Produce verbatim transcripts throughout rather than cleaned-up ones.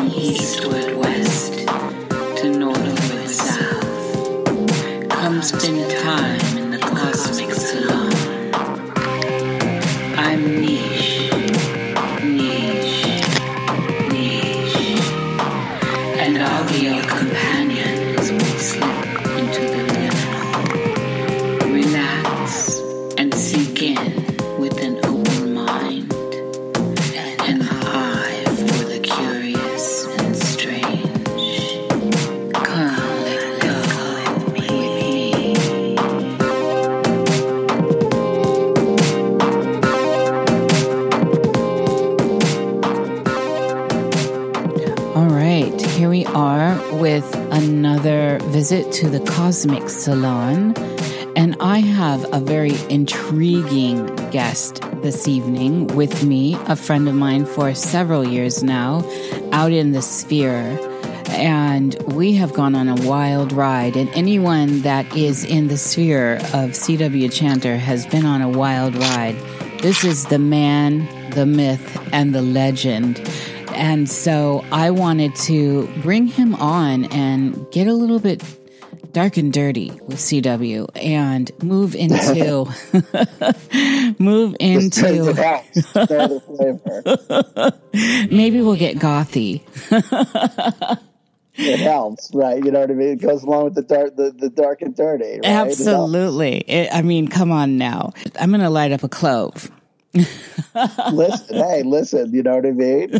from eastward west to northward south. Come spend time in the Cosmic Salon. I'm Niish, Niish, Niish, and I'll be your companion as we slip into the liminal. Relax and sink in with an open mind, an eye for the curious and strange. Come, let go with me. All right, here we are with another visit to the Cosmic Salon. And I have a very intriguing guest this evening with me, a friend of mine for several years now, out in the sphere. And we have gone on a wild ride. And anyone that is in the sphere of C W. Chanter has been on a wild ride. This is the man, the myth, and the legend. And so I wanted to bring him on and get a little bit dark and dirty with C W and move into move into maybe we'll get gothy. It helps, right? You know what I mean? It goes along with the dark, the, the dark and dirty. Right? Absolutely. It it, I mean, come on now. I'm going to light up a clove. listen, hey, listen, you know what I mean?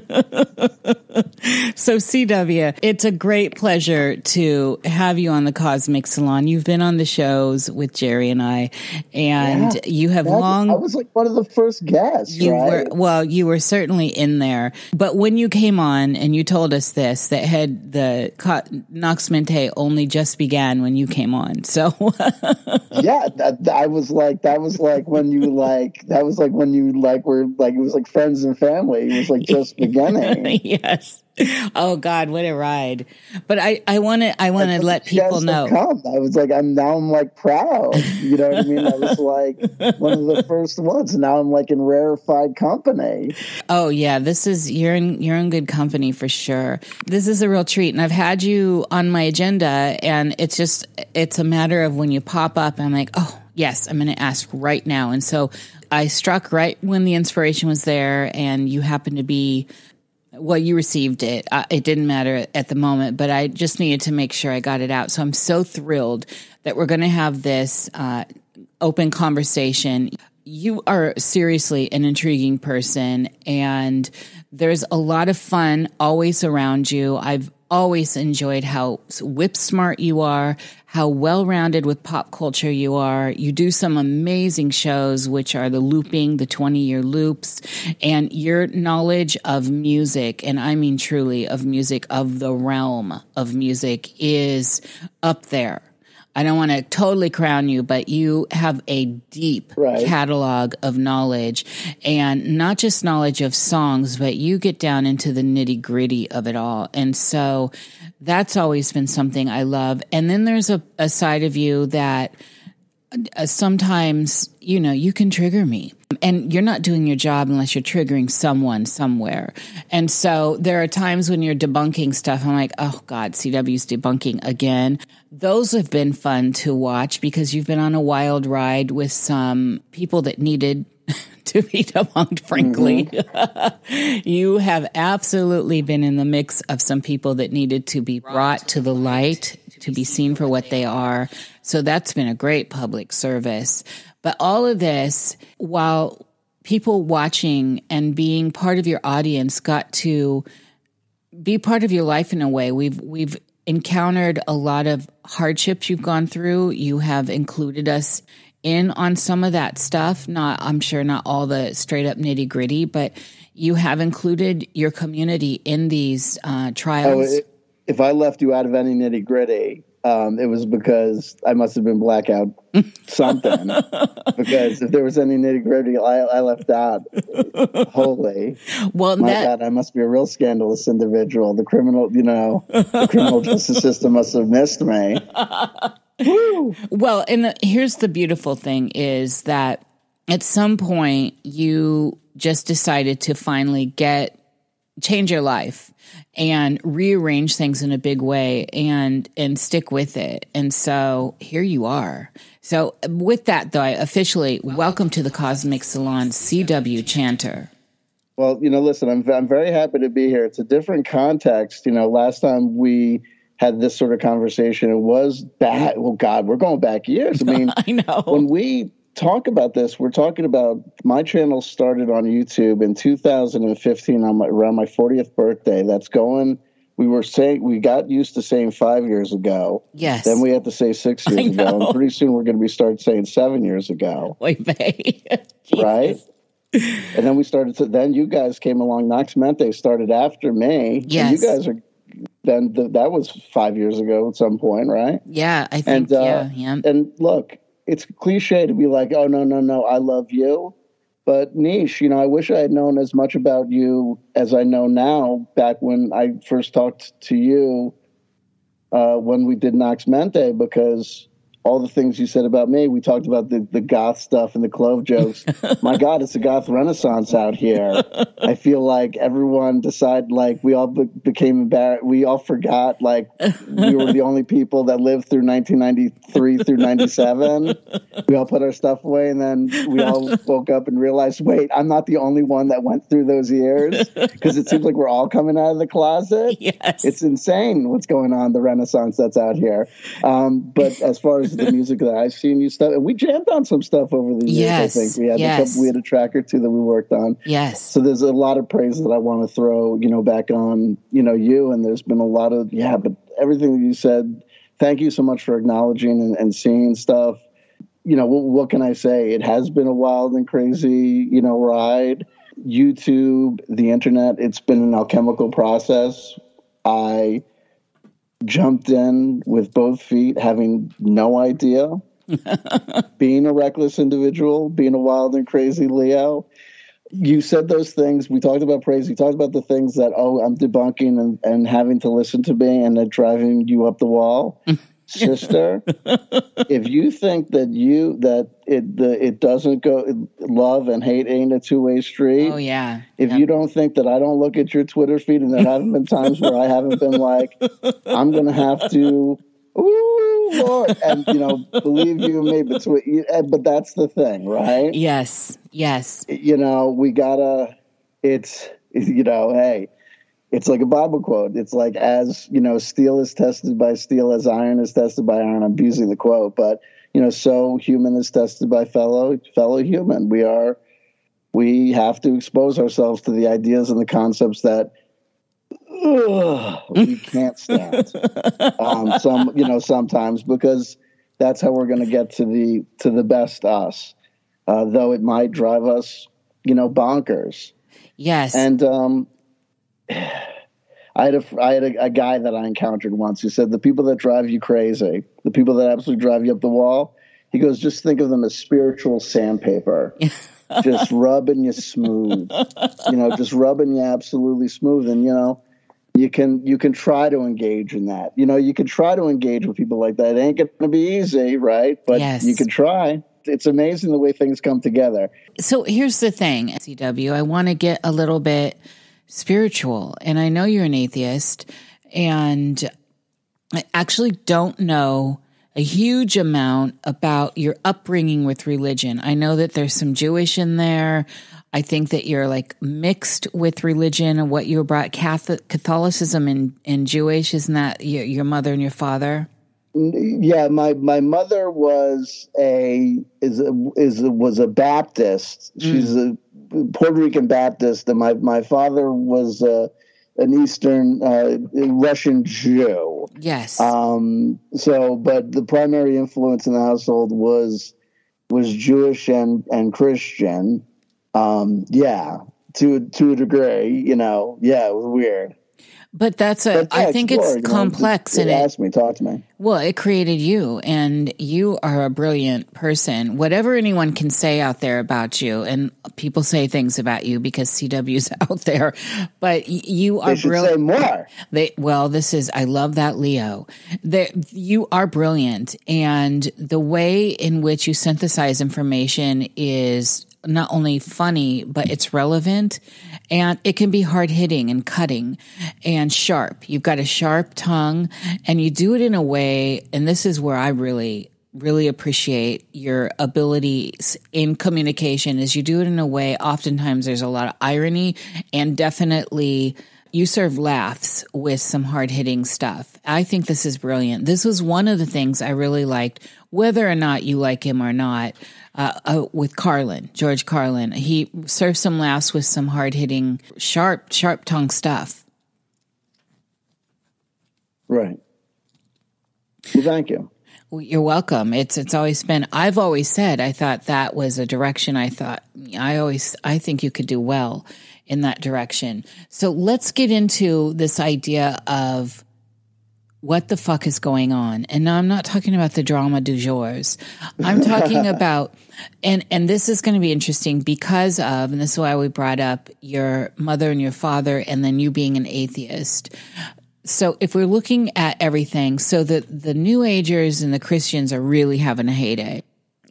So, C W, it's a great pleasure to have you on the Cosmic Salon. You've been on the shows with Jerry and I, and yeah, you have that, long... I was like one of the first guests, you right? Were, well, you were certainly in there. But when you came on and you told us this, that had the co- Nox Mente only just began when you came on, so... yeah, that, I was like, that was like when you like, that was like when you You like were like it was like friends and family. It was like just beginning. Yes. Oh God, what a ride! But I I want to I want to let people know. Come. I was like I'm now I'm like proud. You know what I mean? I was like one of the first ones. Now I'm like in rarefied company. Oh yeah, this is you're in you're in good company for sure. This is a real treat, and I've had you on my agenda, and it's just it's a matter of when you pop up. I'm like oh. Yes, I'm going to ask right now. And so I struck right when the inspiration was there and you happened to be, well, you received it. Uh, it didn't matter at the moment, but I just needed to make sure I got it out. So I'm so thrilled that we're going to have this uh, open conversation. You are seriously an intriguing person and there's a lot of fun always around you. I've always enjoyed how whip smart you are, how well-rounded with pop culture you are. You do some amazing shows, which are the looping, the twenty-year loops, and your knowledge of music, and I mean truly of music, of the realm of music, is up there. I don't want to totally crown you, but you have a deep right. catalog of knowledge, and not just knowledge of songs, but you get down into the nitty gritty of it all. And so that's always been something I love. And then there's a, a side of you that uh, sometimes, you know, you can trigger me. And you're not doing your job unless you're triggering someone somewhere. And so there are times when you're debunking stuff. I'm like, oh, God, C W's debunking again. Those have been fun to watch because you've been on a wild ride with some people that needed to be debunked, frankly. Mm-hmm. You have absolutely been in the mix of some people that needed to be brought to the light, to be seen for what they are. So that's been a great public service. But all of this, while people watching and being part of your audience got to be part of your life in a way, we've we've encountered a lot of hardships you've gone through. You have included us in on some of that stuff. Not, I'm sure not all the straight up nitty gritty, but you have included your community in these uh, trials. Oh, if I left you out of any nitty gritty, Um, it was because I must have been blackout something. Because if there was any nitty gritty, I, I left out. Holy, well, my that, God, I must be a real scandalous individual. The criminal, you know, the criminal justice system must have missed me. Woo! Well, and the, here's the beautiful thing is that at some point you just decided to finally get change your life and rearrange things in a big way and and stick with it. And so here you are. So with that, though, I officially welcome to the Cosmic Salon, C W. Chanter. Well, you know, listen, I'm I'm very happy to be here. It's a different context. You know, last time we had this sort of conversation, it was that, well, God, we're going back years. I mean, I know. When we talk about this, we're talking about my channel started on YouTube in two thousand fifteen on my, around my fortieth birthday. That's going, we were saying, we got used to saying five years ago. Yes. Then we had to say six years ago. And pretty soon we're going to be start saying seven years ago. Boy, right? And then we started to, then you guys came along. Nox Mente started after me. Yes. And you guys are, then the, that was five years ago at some point, right? Yeah, I think, and, uh, yeah, yeah. And look, it's cliche to be like, oh, no, no, no, I love you. But Niish, you know, I wish I had known as much about you as I know now back when I first talked to you uh, when we did Nox Mente, because all the things you said about me, we talked about the, the goth stuff and the clove jokes. My God, it's a goth renaissance out here. I feel like everyone decided, like, we all be became embarrassed. We all forgot, like, we were the only people that lived through nineteen ninety-three through ninety-seven. We all put our stuff away, and then we all woke up and realized, wait, I'm not the only one that went through those years, because it seems like we're all coming out of the closet. Yes. It's insane what's going on, the renaissance that's out here. Um, but as far as the music that I've seen you stuff, and we jammed on some stuff over the years. Yes, I think we had yes. a couple, we had a track or two that we worked on. Yes. So there's a lot of praise that I want to throw, you know, back on, you know, you, and there's been a lot of yeah, but everything that you said. Thank you so much for acknowledging and, and seeing stuff. You know, what, what can I say? It has been a wild and crazy, you know, ride. YouTube, the internet, it's been an alchemical process. I jumped in with both feet, having no idea, being a reckless individual, being a wild and crazy Leo. You said those things. We talked about praise. You talked about the things that, oh, I'm debunking and, and having to listen to me and uh, driving you up the wall. Sister, if you think that you that it the it doesn't go, love and hate ain't a two-way street. Oh yeah. If yep. you don't think that I don't look at your Twitter feed, and there haven't been times where I haven't been like, I'm gonna have to, ooh, Lord, and you know, believe you me, between, but that's the thing, right? Yes, yes. You know, we gotta. It's you know, hey. It's like a Bible quote. It's like, as, you know, steel is tested by steel, as iron is tested by iron. I'm abusing the quote, but, you know, so human is tested by fellow fellow human. We are, we have to expose ourselves to the ideas and the concepts that ugh, we can't stand. um, some, you know, sometimes, because that's how we're going to get to the to the best us, uh, though it might drive us, you know, bonkers. Yes, and. Um, I had, a, I had a, a guy that I encountered once who said, the people that drive you crazy, the people that absolutely drive you up the wall, he goes, just think of them as spiritual sandpaper, just rubbing you smooth, you know, just rubbing you absolutely smooth. And, you know, you can you can try to engage in that. You know, you can try to engage with people like that. It ain't going to be easy, right? But yes. you can try. It's amazing the way things come together. So here's the thing, C W, I want to get a little bit spiritual, and I know you're an atheist, and I actually don't know a huge amount about your upbringing with religion. I know that there's some Jewish in there. I think that you're like mixed with religion and what you were brought, Catholic, Catholicism and, and Jewish. Isn't that your, your mother and your father? Yeah, my, my mother was a is a, is a, was a Baptist. She's mm. a Puerto Rican Baptist, and my, my father was uh, an Eastern uh, Russian Jew. Yes. Um, so, but the primary influence in the household was was Jewish and and Christian. Um, yeah, to to a degree, you know. Yeah, it was weird. But that's a. But yeah, I think it's complex, and ask me, talk to me. Well, it created you, and you are a brilliant person. Whatever anyone can say out there about you, and people say things about you because C W's out there, but you are brilliant. They should say more. They well, this is. I love that, Leo. That you are brilliant, and the way in which you synthesize information is not only funny, but it's relevant, and it can be hard hitting and cutting and sharp. You've got a sharp tongue, and you do it in a way. And this is where I really, really appreciate your abilities in communication, is you do it in a way. Oftentimes there's a lot of irony, and definitely you serve laughs with some hard hitting stuff. I think this is brilliant. This was one of the things I really liked, whether or not you like him or not, uh, uh, with Carlin, George Carlin. He served some laughs with some hard hitting, sharp, sharp tongue stuff. Right. Well, thank you. You're welcome. It's it's always been, I've always said, I thought that was a direction I thought, I always, I think you could do well in that direction. So let's get into this idea of what the fuck is going on. And now I'm not talking about the drama du jours. I'm talking about, and, and this is going to be interesting because of, and this is why we brought up your mother and your father and then you being an atheist. So if we're looking at everything, so the, the New Agers and the Christians are really having a heyday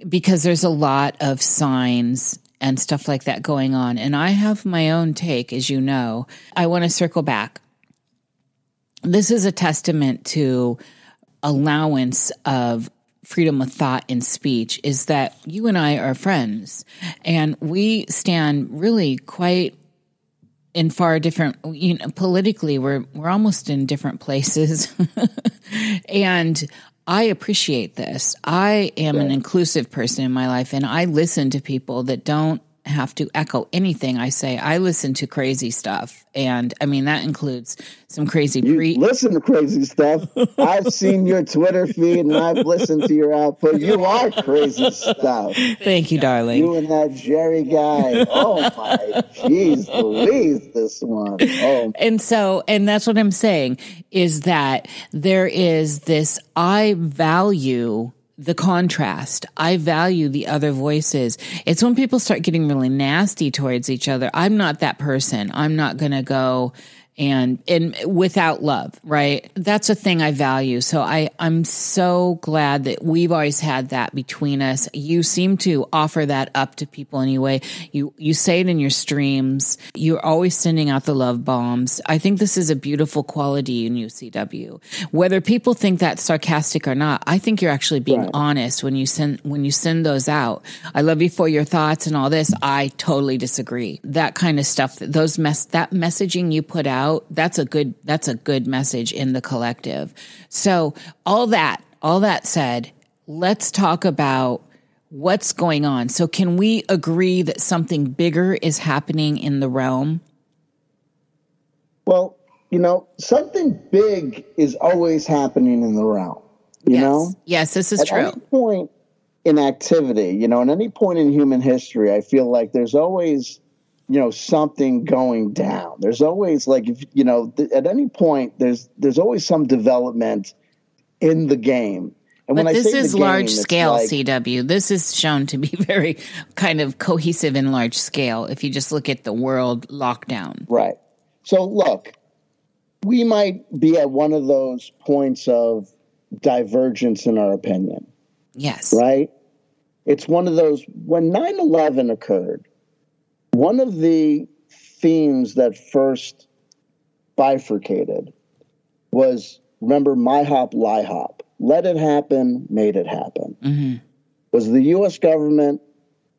because there's a lot of signs and stuff like that going on. And I have my own take, as you know. I want to circle back. This is a testament to allowance of freedom of thought and speech, is that you and I are friends, and we stand really quite in far different, you know, politically, we're we're almost in different places. And I appreciate this. I am an inclusive person in my life, and I listen to people that don't have to echo anything I say. I listen to crazy stuff, and I mean that includes some crazy. You pre- listen to crazy stuff. I've seen your Twitter feed, and I've listened to your output. You are crazy stuff. Thank you, darling. You and that Jerry guy. Oh my, jeez, Louise, this one. Oh, and so, and that's what I'm saying is that there is this. I value the contrast. I value the other voices. It's when people start getting really nasty towards each other. I'm not that person. I'm not going to go and, and without love, right? That's a thing I value. So I, I'm so glad that we've always had that between us. You seem to offer that up to people anyway. You, you say it in your streams. You're always sending out the love bombs. I think this is a beautiful quality in U C W. Whether people think that's sarcastic or not, I think you're actually being right. honest when you send, when you send those out. I love you for your thoughts and all this. I totally disagree. That kind of stuff, those mess, that messaging you put out, that's a good, that's a good message in the collective. So all that, all that said, let's talk about what's going on. So can we agree that something bigger is happening in the realm? Well, you know, something big is always happening in the realm, you yes. know? Yes, this is At true. At any point in activity, you know, at any point in human history, I feel like there's always, you know, something going down. There's always like, if, you know, th- at any point, there's there's always some development in the game. And but when this I say is the large game, scale, like, C W. This is shown to be very kind of cohesive in large scale if you just look at the world lockdown. Right. So look, we might be at one of those points of divergence in our opinion. Yes. Right? It's one of those, when nine eleven occurred, one of the themes that first bifurcated was, remember, my hop, lie hop. Let it happen, made it happen. Mm-hmm. Was the U S government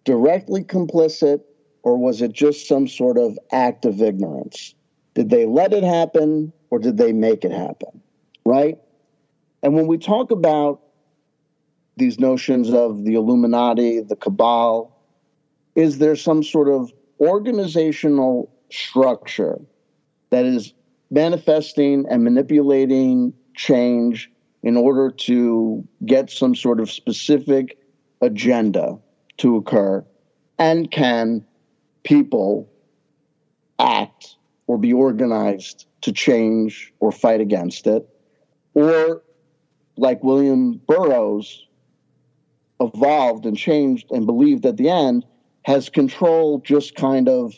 directly complicit, or was it just some sort of act of ignorance? Did they let it happen, or did they make it happen, right? And when we talk about these notions of the Illuminati, the cabal, is there some sort of organizational structure that is manifesting and manipulating change in order to get some sort of specific agenda to occur? And can people act or be organized to change or fight against it? Or, like William Burroughs evolved and changed and believed at the end, has control just kind of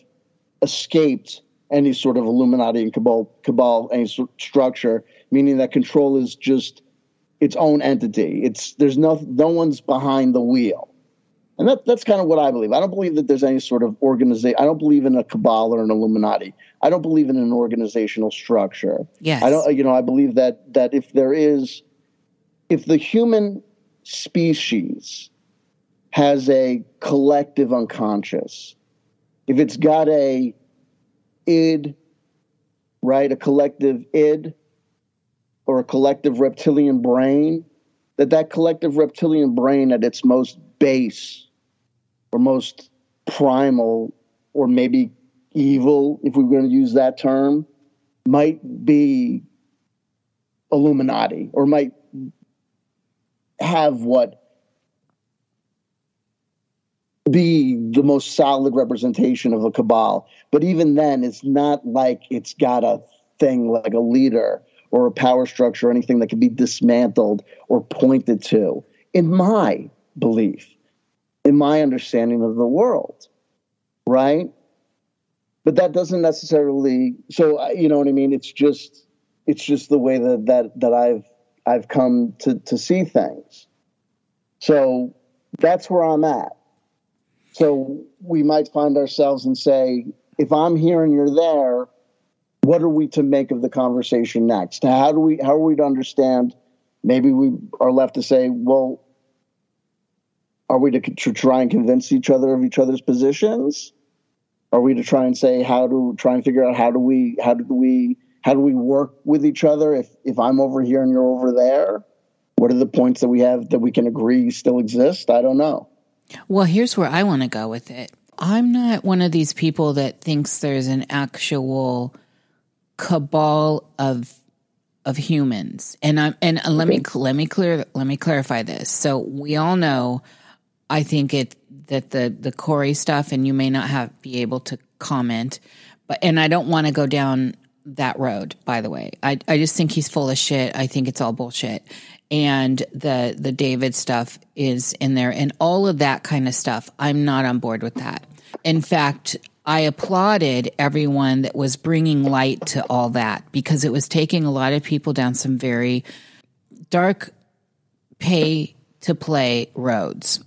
escaped any sort of Illuminati and cabal, cabal any sort of structure, meaning that control is just its own entity. It's there's no, no one's behind the wheel. And that, that's kind of what I believe. I don't believe that there's any sort of organization. I don't believe in a Kabbalah or an Illuminati. I don't believe in an organizational structure. Yes. I don't, you know, I believe that, that if there is, if the human species has a collective unconscious, if it's got a id, right, a collective id or a collective reptilian brain, that that collective reptilian brain at its most base or most primal or maybe evil, if we were going to use that term, might be Illuminati or might have what be the most solid representation of a cabal. But even then, it's not like it's got a thing like a leader or a power structure or anything that can be dismantled or pointed to, in my belief, in my understanding of the world, right? But that doesn't necessarily, so you know what I mean? It's just, it's just the way that, that, that I've, I've come to, to see things. So that's where I'm at. So we might find ourselves and say, if I'm here and you're there, what are we to make of the conversation next? How do we, how are we to understand? Maybe we are left to say, well, are we to, to try and convince each other of each other's positions? Are we to try and say, how to try and figure out how do we, how do we, how do we work with each other? If, if I'm over here and you're over there, what are the points that we have that we can agree still exist? I don't know. Well, here's where I want to go with it. I'm not one of these people that thinks there's an actual cabal of of humans. And I'm and let me let me clear let me clarify this. So we all know, I think it that the the Corey stuff, and you may not have be able to comment, but and I don't want to go down that road, by the way. I I just think he's full of shit. I think it's all bullshit. And the the David stuff is in there, and all of that kind of stuff. I'm not on board with that. In fact, I applauded everyone that was bringing light to all that, because it was taking a lot of people down some very dark pay-to-play roads.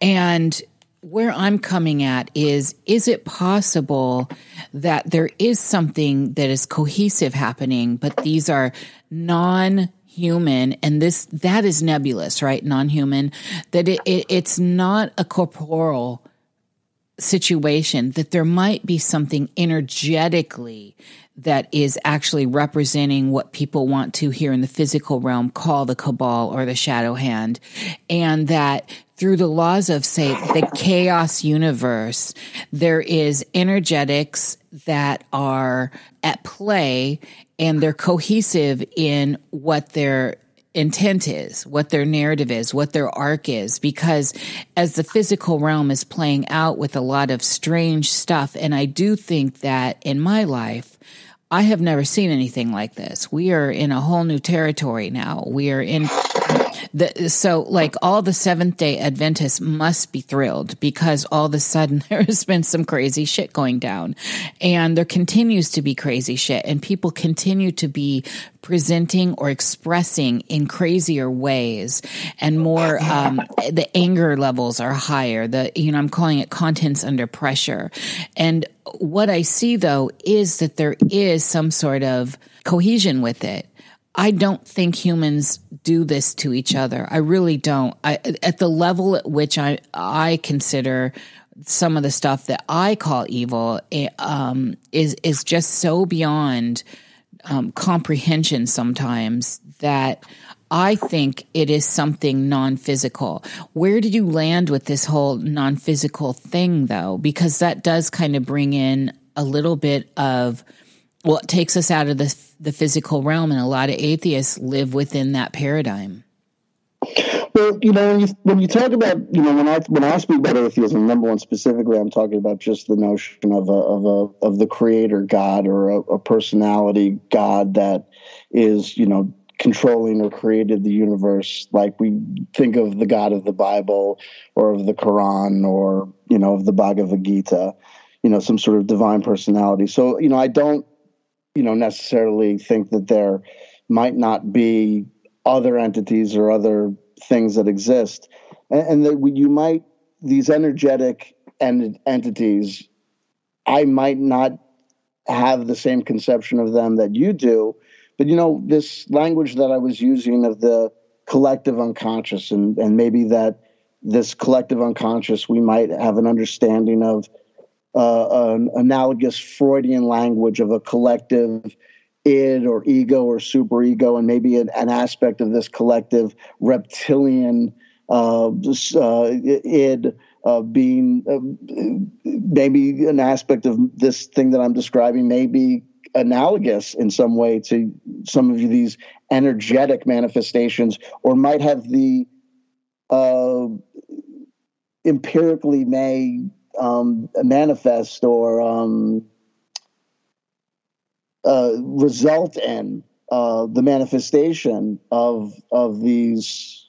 And where I'm coming at is, is it possible that there is something that is cohesive happening, but these are non- human, and this that is nebulous, right? Non-human, that it, it it's not a corporeal situation, that there might be something energetically that is actually representing what people want to here in the physical realm call the cabal or the shadow hand, and that through the laws of, say, the chaos universe, there is energetics that are at play, and they're cohesive in what their intent is, what their narrative is, what their arc is, because as the physical realm is playing out with a lot of strange stuff, and I do think that in my life, I have never seen anything like this. We are in a whole new territory now. We are in the, so like all the Seventh-day Adventists must be thrilled, because all of a sudden there has been some crazy shit going down, and there continues to be crazy shit, and people continue to be presenting or expressing in crazier ways, and more, um, the anger levels are higher. The, you know, I'm calling it contents under pressure. And what I see, though, is that there is some sort of cohesion with it. I don't think humans do this to each other. I really don't. I, at the level at which I, I consider some of the stuff that I call evil, um, is, is just so beyond Um, comprehension sometimes, that I think it is something non-physical. Where do you land with this whole non-physical thing, though? Because that does kind of bring in a little bit of, well, it takes us out of the, the physical realm, and a lot of atheists live within that paradigm. Well, you know, when you, when you talk about, you know, when I when I speak about atheism, number one specifically, I'm talking about just the notion of a of a of the creator God, or a, a personality God that is, you know, controlling or created the universe, like we think of the God of the Bible or of the Quran, or, you know, of the Bhagavad Gita, you know, some sort of divine personality. So, you know, I don't, you know, necessarily think that there might not be other entities or other things that exist, and, and that we, you might these energetic en- entities, I might not have the same conception of them that you do. But, you know, this language that I was using of the collective unconscious, and, and maybe that this collective unconscious, we might have an understanding of uh, an analogous Freudian language of a collective id or ego or superego, and maybe an, an aspect of this collective reptilian uh, uh, id uh, being uh, maybe an aspect of this thing that I'm describing may be analogous in some way to some of these energetic manifestations, or might have the uh, empirically may um, manifest or um, uh, result in uh, the manifestation of of these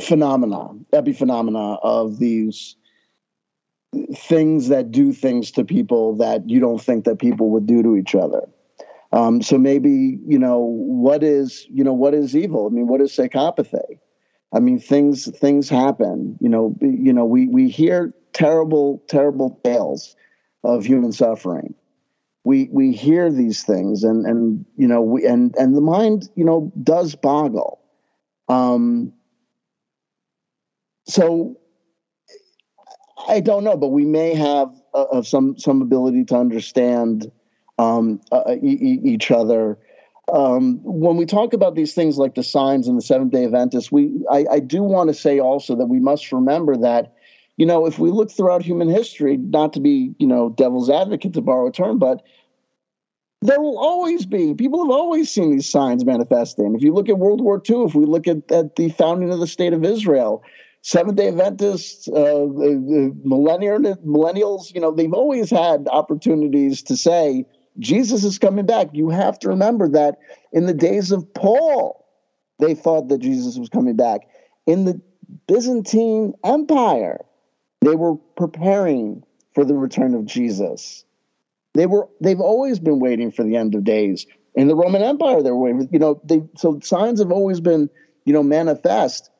phenomena, epiphenomena of these things that do things to people that you don't think that people would do to each other. Um, so maybe, you know, what is, you know, what is evil? I mean, what is psychopathy? I mean, things, things happen, you know, you know, we, we hear terrible, terrible tales of human suffering. We, we hear these things and, and, you know, we, and, and the mind, you know, does boggle. Um, so I don't know, but we may have uh, some some ability to understand um, uh, e- each other. Um, when we talk about these things like the signs and the Seventh-day Adventists, we I, I do want to say also that we must remember that, you know, if we look throughout human history, not to be, you know, devil's advocate, to borrow a term, but there will always be, people have always seen these signs manifesting. If you look at World War Two, if we look at, at the founding of the State of Israel, Seventh-day Adventists, uh, millennials, you know, they've always had opportunities to say, Jesus is coming back. You have to remember that in the days of Paul, they thought that Jesus was coming back. In the Byzantine Empire, they were preparing for the return of Jesus. They were, they've always been waiting for the end of days. In the Roman Empire, they were waiting, you know, they, so signs have always been, you know, manifest.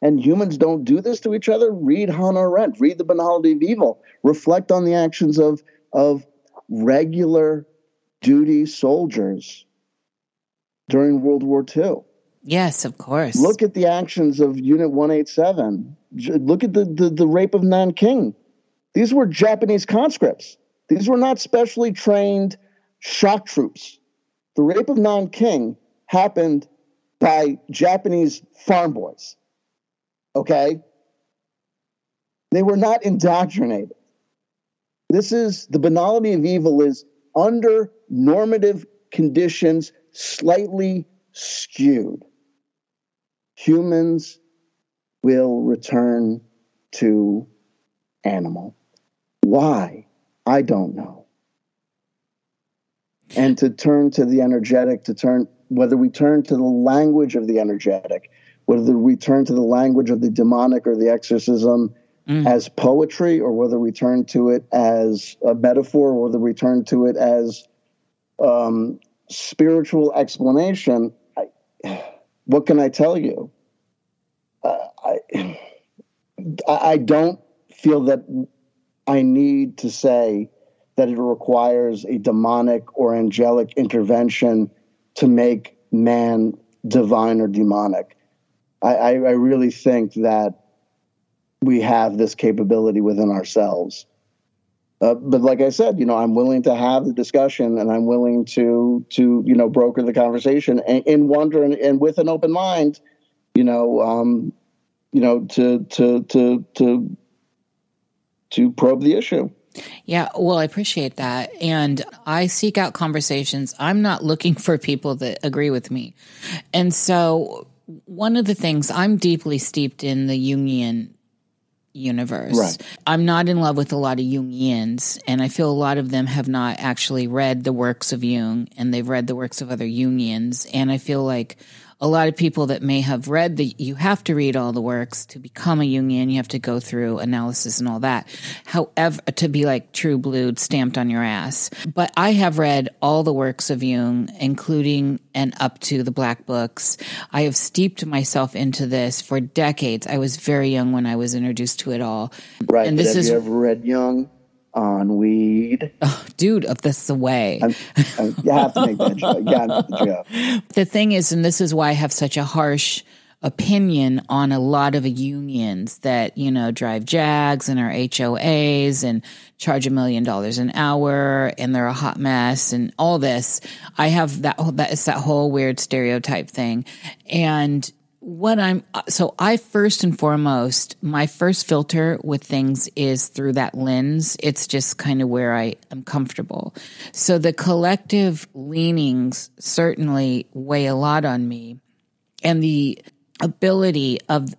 And humans don't do this to each other. Read Hannah Arendt. Read The Banality of Evil. Reflect on the actions of, of regular duty soldiers during World War Two. Yes, of course. Look at the actions of Unit one eighty-seven. Look at the, the, the Rape of Nanking. These were Japanese conscripts. These were not specially trained shock troops. The Rape of Nanking happened by Japanese farm boys. Okay? They were not indoctrinated. This is, the banality of evil is under normative conditions, slightly skewed. Humans will return to animal. Why? I don't know. And to turn to the energetic, to turn, whether we turn to the language of the energetic, whether we turn to the language of the demonic or the exorcism mm. as poetry, or whether we turn to it as a metaphor, or whether we turn to it as um, spiritual explanation, I, what can I tell you? Uh, I, I don't feel that I need to say that it requires a demonic or angelic intervention to make man divine or demonic. I, I really think that we have this capability within ourselves. Uh, but like I said, you know, I'm willing to have the discussion, and I'm willing to, to you know, broker the conversation and, in wonder and, and with an open mind, you know, um, you know, to, to, to, to, to probe the issue. Yeah, well, I appreciate that. And I seek out conversations. I'm not looking for people that agree with me. And so one of the things, I'm deeply steeped in the Jungian universe. Right. I'm not in love with a lot of Jungians, and I feel a lot of them have not actually read the works of Jung, and they've read the works of other Jungians. And I feel like a lot of people that may have read that you have to read all the works to become a Jungian. You have to go through analysis and all that. However, to be like true blue stamped on your ass. But I have read all the works of Jung, including and up to the Black Books. I have steeped myself into this for decades. I was very young when I was introduced to it all. Right. And this have is, you ever read Jung? On weed. Oh, dude, that's the way. I'm, I'm, you have to make that joke. You have to make the joke. The thing is, and this is why I have such a harsh opinion on a lot of unions that, you know, drive Jags and are H O As and charge a million dollars an hour and they're a hot mess and all this. I have that, that it's that whole weird stereotype thing. And What I'm, so I first and foremost, my first filter with things is through that lens. It's just kind of where I am comfortable. So the collective leanings certainly weigh a lot on me, and the ability of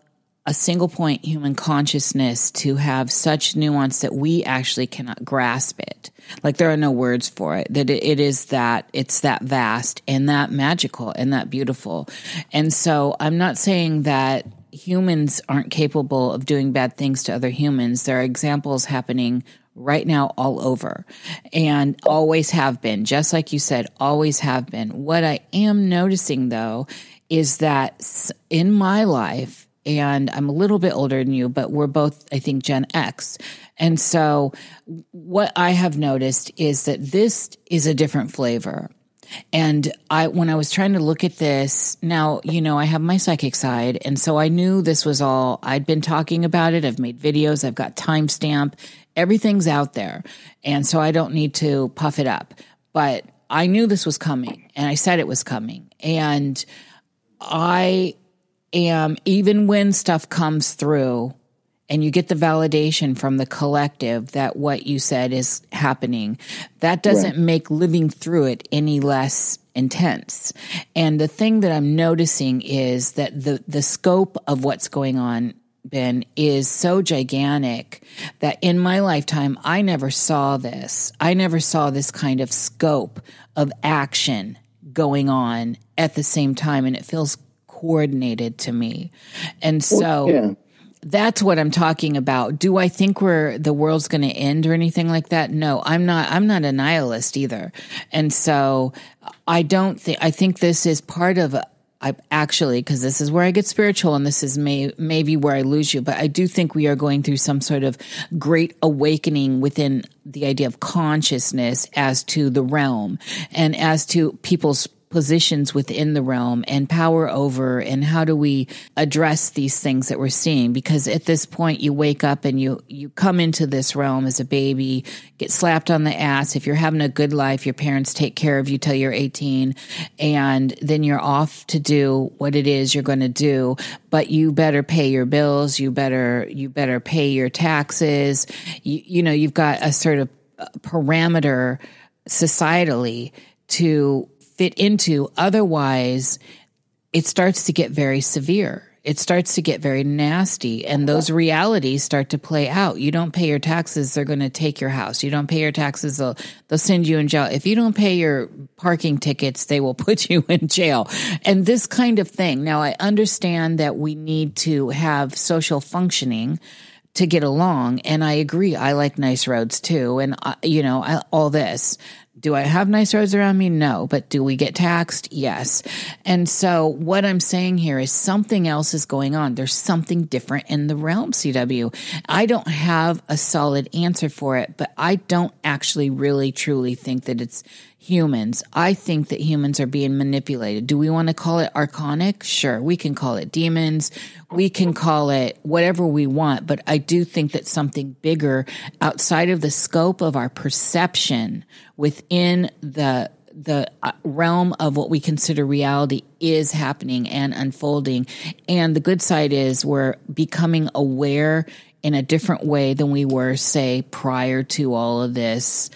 a single point human consciousness to have such nuance that we actually cannot grasp it. Like there are no words for it, that it, it is that it's that vast and that magical and that beautiful. And so I'm not saying that humans aren't capable of doing bad things to other humans. There are examples happening right now all over, and always have been, just like you said, always have been. What I am noticing though is that in my life, and I'm a little bit older than you, but we're both, I think, Gen X. And so what I have noticed is that this is a different flavor. And I, when I was trying to look at this, now, you know, I have my psychic side. And so I knew this was all, I'd been talking about it. I've made videos. I've got timestamp. Everything's out there. And so I don't need to puff it up. But I knew this was coming, and I said it was coming. And I... And even when stuff comes through and you get the validation from the collective that what you said is happening, that doesn't right. make living through it any less intense. And the thing that I'm noticing is that the, the scope of what's going on, Ben, is so gigantic that in my lifetime, I never saw this. I never saw this kind of scope of action going on at the same time. And it feels coordinated to me. And so well, yeah. that's what I'm talking about. Do I think we're the world's going to end or anything like that? No, I'm not. I'm not a nihilist either. And so I don't think, I think this is part of, I actually, because this is where I get spiritual and this is may, maybe where I lose you, but I do think we are going through some sort of great awakening within the idea of consciousness as to the realm and as to people's positions within the realm and power over, and how do we address these things that we're seeing? Because at this point you wake up and you, you come into this realm as a baby, get slapped on the ass. If you're having a good life, your parents take care of you till you're eighteen, and then you're off to do what it is you're going to do, but you better pay your bills. You better, you better pay your taxes. You, you know, you've got a sort of parameter societally to fit into, otherwise it starts to get very severe. It starts to get very nasty, and those realities start to play out. You don't pay your taxes, they're going to take your house. You don't pay your taxes, they'll, they'll send you in jail. If you don't pay your parking tickets, they will put you in jail. And this kind of thing. Now, I understand that we need to have social functioning to get along, and I agree. I like nice roads too, and I, you know, I, all this. Do I have nice roads around me? No. But do we get taxed? Yes. And so what I'm saying here is something else is going on. There's something different in the realm, C W. I don't have a solid answer for it, but I don't actually really truly think that it's humans. I think that humans are being manipulated. Do we want to call it archonic? Sure. We can call it demons. We can call it whatever we want. But I do think that something bigger outside of the scope of our perception within the the realm of what we consider reality is happening and unfolding. And the good side is we're becoming aware in a different way than we were, say, prior to all of this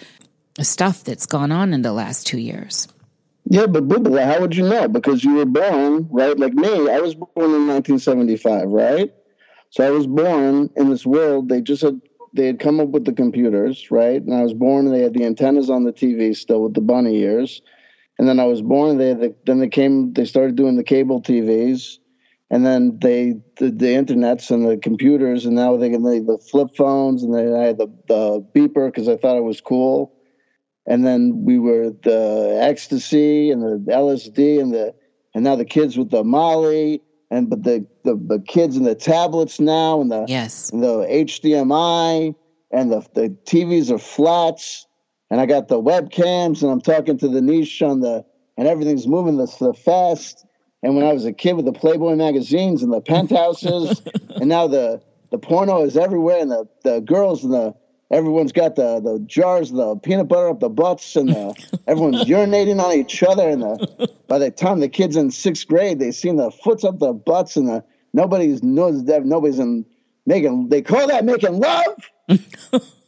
stuff that's gone on in the last two years. Yeah, but Bubba, how would you know? Because you were born, right? Like me, I was born in nineteen seventy-five, right? So I was born in this world. They just had, they had come up with the computers, right? And I was born and they had the antennas on the T V still with the bunny ears. And then I was born. They, they then they came. They started doing the cable T Vs, and then they the, the internets and the computers, and now they can the flip phones, and then I had the, the beeper because I thought it was cool. And then we were the ecstasy and the L S D and the and now the kids with the Molly and but the the, the kids and the tablets now and the yes and the H D M I and the the T Vs are flats. And I got the webcams, and I'm talking to the Niish on the, and everything's moving this the fast. And when I was a kid with the Playboy magazines and the penthouses, and now the, the porno is everywhere, and the, the girls and the everyone's got the, the jars of the peanut butter up the butts, and the, everyone's urinating on each other. And the, by the time the kids in sixth grade, they've seen the foots up the butts, and the nobody's knows that nobody's in making. They call that making love.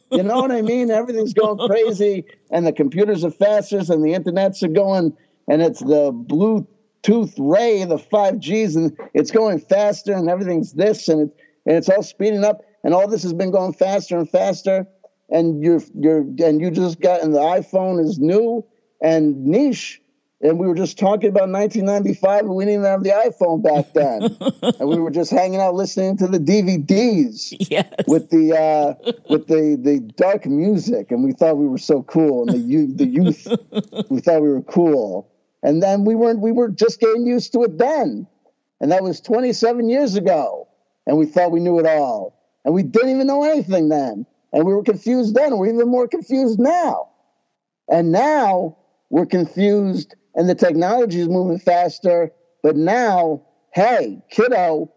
You know what I mean? Everything's going crazy, and the computers are faster, and the internets are going, and it's the Bluetooth ray, the five G's, and it's going faster, and everything's this, and it, and it's all speeding up, and all this has been going faster and faster, and you're you're and you just got, and the iPhone is new, and Niish, and we were just talking about nineteen ninety-five, and we didn't even have the iPhone back then, and we were just hanging out listening to the D V Ds yes. with the uh, with the, the dark music, and we thought we were so cool, and the youth, the youth, we thought we were cool, and then we weren't. We were just getting used to it then, and that was twenty-seven years ago, and we thought we knew it all, and we didn't even know anything then, and we were confused then, and we're even more confused now, and now we're confused. And the technology is moving faster. But now, hey, kiddo,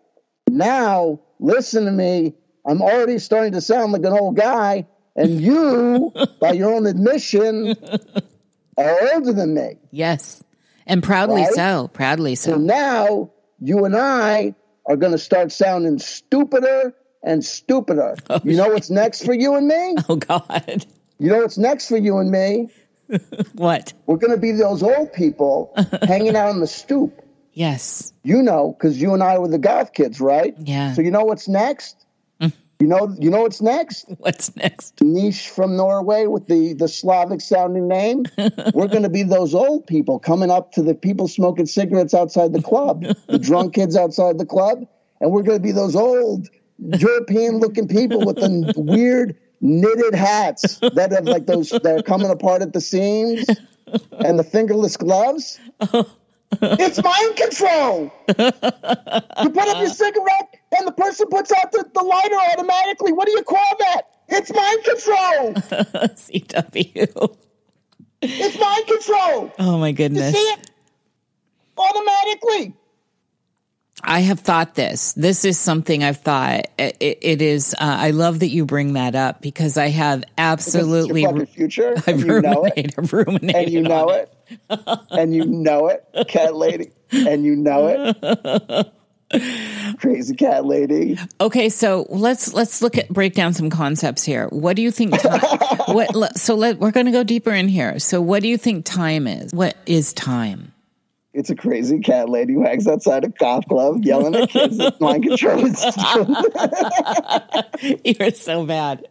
now listen to me. I'm already starting to sound like an old guy. And you, by your own admission, are older than me. Yes. And proudly right? so. Proudly so. So now you and I are going to start sounding stupider and stupider. Oh, you know shit. What's next for you and me? Oh, God. You know what's next for you and me? What? We're going to be those old people hanging out on the stoop. Yes. You know, because you and I were the goth kids, right? Yeah. So you know what's next? Mm. You know you know what's next? What's next? Niish from Norway with the, the Slavic-sounding name. We're going to be those old people coming up to the people smoking cigarettes outside the club, the drunk kids outside the club, and we're going to be those old European-looking people with the weird knitted hats that have like those that are coming apart at the seams and the fingerless gloves. It's mind control. You put up your cigarette and the person puts out the, the lighter automatically. What do you call that? It's mind control. C W. It's mind control. Oh my goodness. You see it automatically. I have thought this. This is something I've thought. It, it is. Uh, I love that you bring that up because I have absolutely. Your future. I've and you know it. I've ruminated and you know it. it. And you know it, cat lady. And you know it, crazy cat lady. Okay, so let's let's look at break down some concepts here. What do you think? Time, what? So let we're going to go deeper in here. So what do you think time is? What is time? It's a crazy cat lady who hangs outside a cop club yelling at kids with mind control. You're so bad.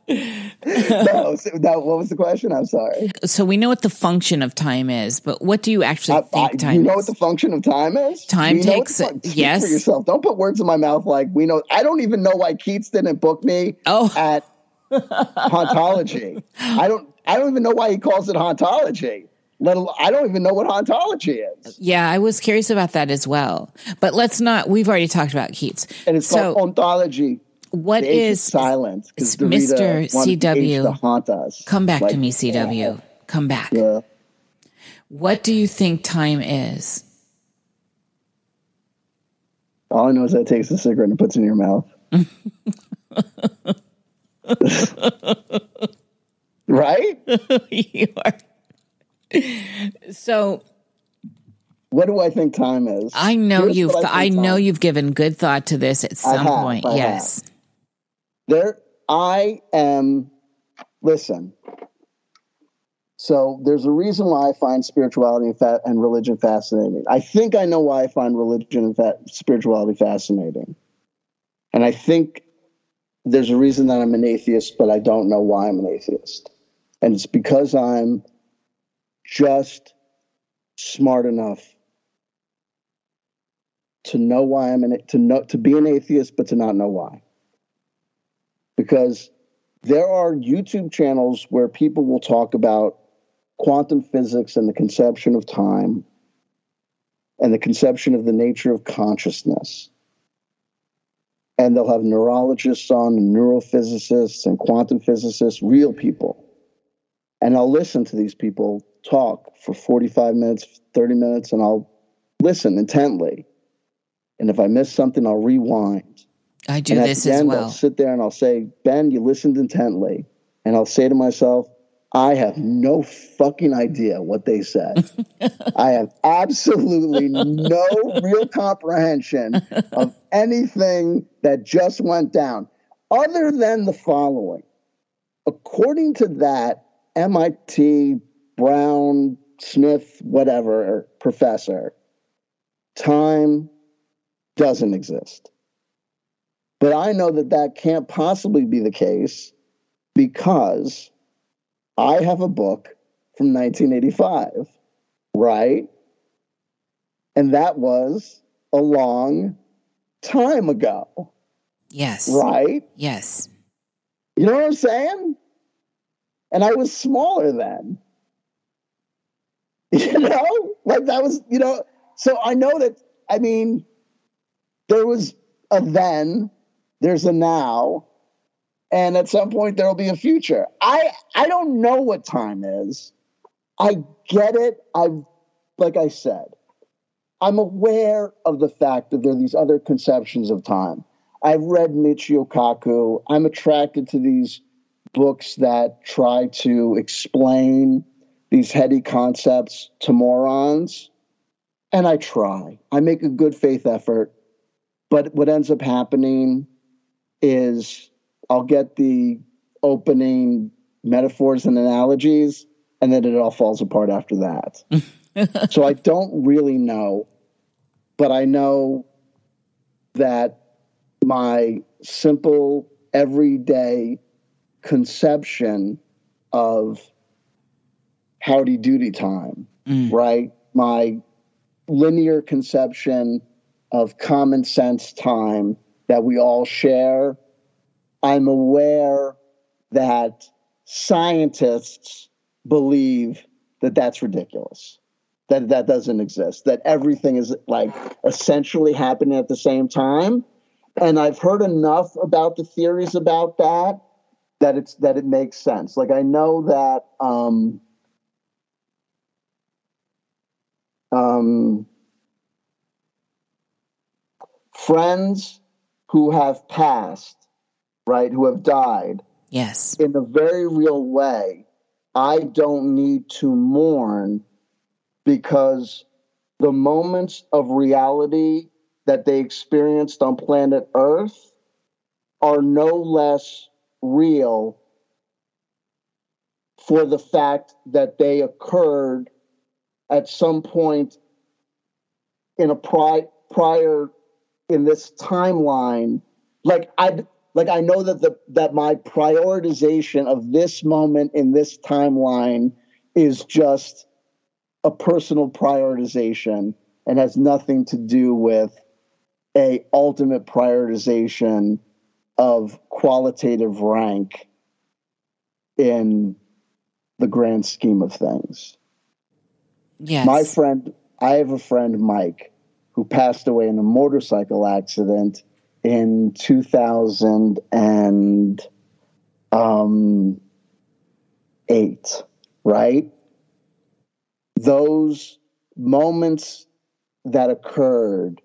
no, so, no, what was the question? I'm sorry. So we know what the function of time is, but what do you actually I, think I, time you is? You know what the function of time is? Time you takes it. Speak yes. for yourself. Don't put words in my mouth like we know. I don't even know why Keats didn't book me oh. at hauntology. I don't. I don't even know why he calls it hauntology. Let alone, I don't even know what hauntology is. Yeah, I was curious about that as well. But let's not, we've already talked about Keats. And it's so, called hauntology. What is, is silence? Mister C W, to haunt us. Come back like, to me, C W. Yeah. Come back. Yeah. What do you think time is? All I know is that it takes a cigarette and puts it in your mouth. Right? You are. So, what do I think time is? I know Here's you've. I, I know you've given good thought to this at some have, point. I yes, have. There. I am. Listen. So there's a reason why I find spirituality and, fa- and religion fascinating. I think I know why I find religion and fa- spirituality fascinating, and I think there's a reason that I'm an atheist, but I don't know why I'm an atheist, and it's because I'm. Just smart enough to know why I'm an to know to be an atheist, but to not know why. Because there are YouTube channels where people will talk about quantum physics and the conception of time and the conception of the nature of consciousness. And they'll have neurologists on, and neurophysicists and quantum physicists, real people. And I'll listen to these people talk for forty-five minutes, thirty minutes, and I'll listen intently. And if I miss something, I'll rewind. I do this as well. I'll sit there and I'll say, Ben, you listened intently. And I'll say to myself, I have no fucking idea what they said. I have absolutely no real comprehension of anything that just went down, other than the following. According to that M I T, Brown, Smith, whatever, professor, time doesn't exist. But I know that that can't possibly be the case because I have a book from nineteen eighty-five, right? And that was a long time ago. Yes. Right? Yes. You know what I'm saying? And I was smaller then. You know? Like that was, you know, so I know that, I mean, there was a then, there's a now, and at some point there'll be a future. I I don't know what time is. I get it. I've, like I said, I'm aware of the fact that there are these other conceptions of time. I've read Michio Kaku. I'm attracted to these books that try to explain these heady concepts to morons. And I try. I make a good faith effort. But what ends up happening is I'll get the opening metaphors and analogies, and then it all falls apart after that. So I don't really know, but I know that my simple, everyday conception of howdy doody time, mm. right? My linear conception of common sense time that we all share. I'm aware that scientists believe that that's ridiculous, that that doesn't exist, that everything is like essentially happening at the same time. And I've heard enough about the theories about that, that it's, that it makes sense. Like I know that, um, um, friends who have passed, right, who have died. Yes. In a very real way, I don't need to mourn because the moments of reality that they experienced on planet Earth are no less real for the fact that they occurred at some point in a pri- prior in this timeline. Like I, like I know that the, that my prioritization of this moment in this timeline is just a personal prioritization and has nothing to do with a ultimate prioritization of qualitative rank in the grand scheme of things. Yes. My friend, I have a friend, Mike, who passed away in a motorcycle accident in two thousand eight, right? Those moments that occurred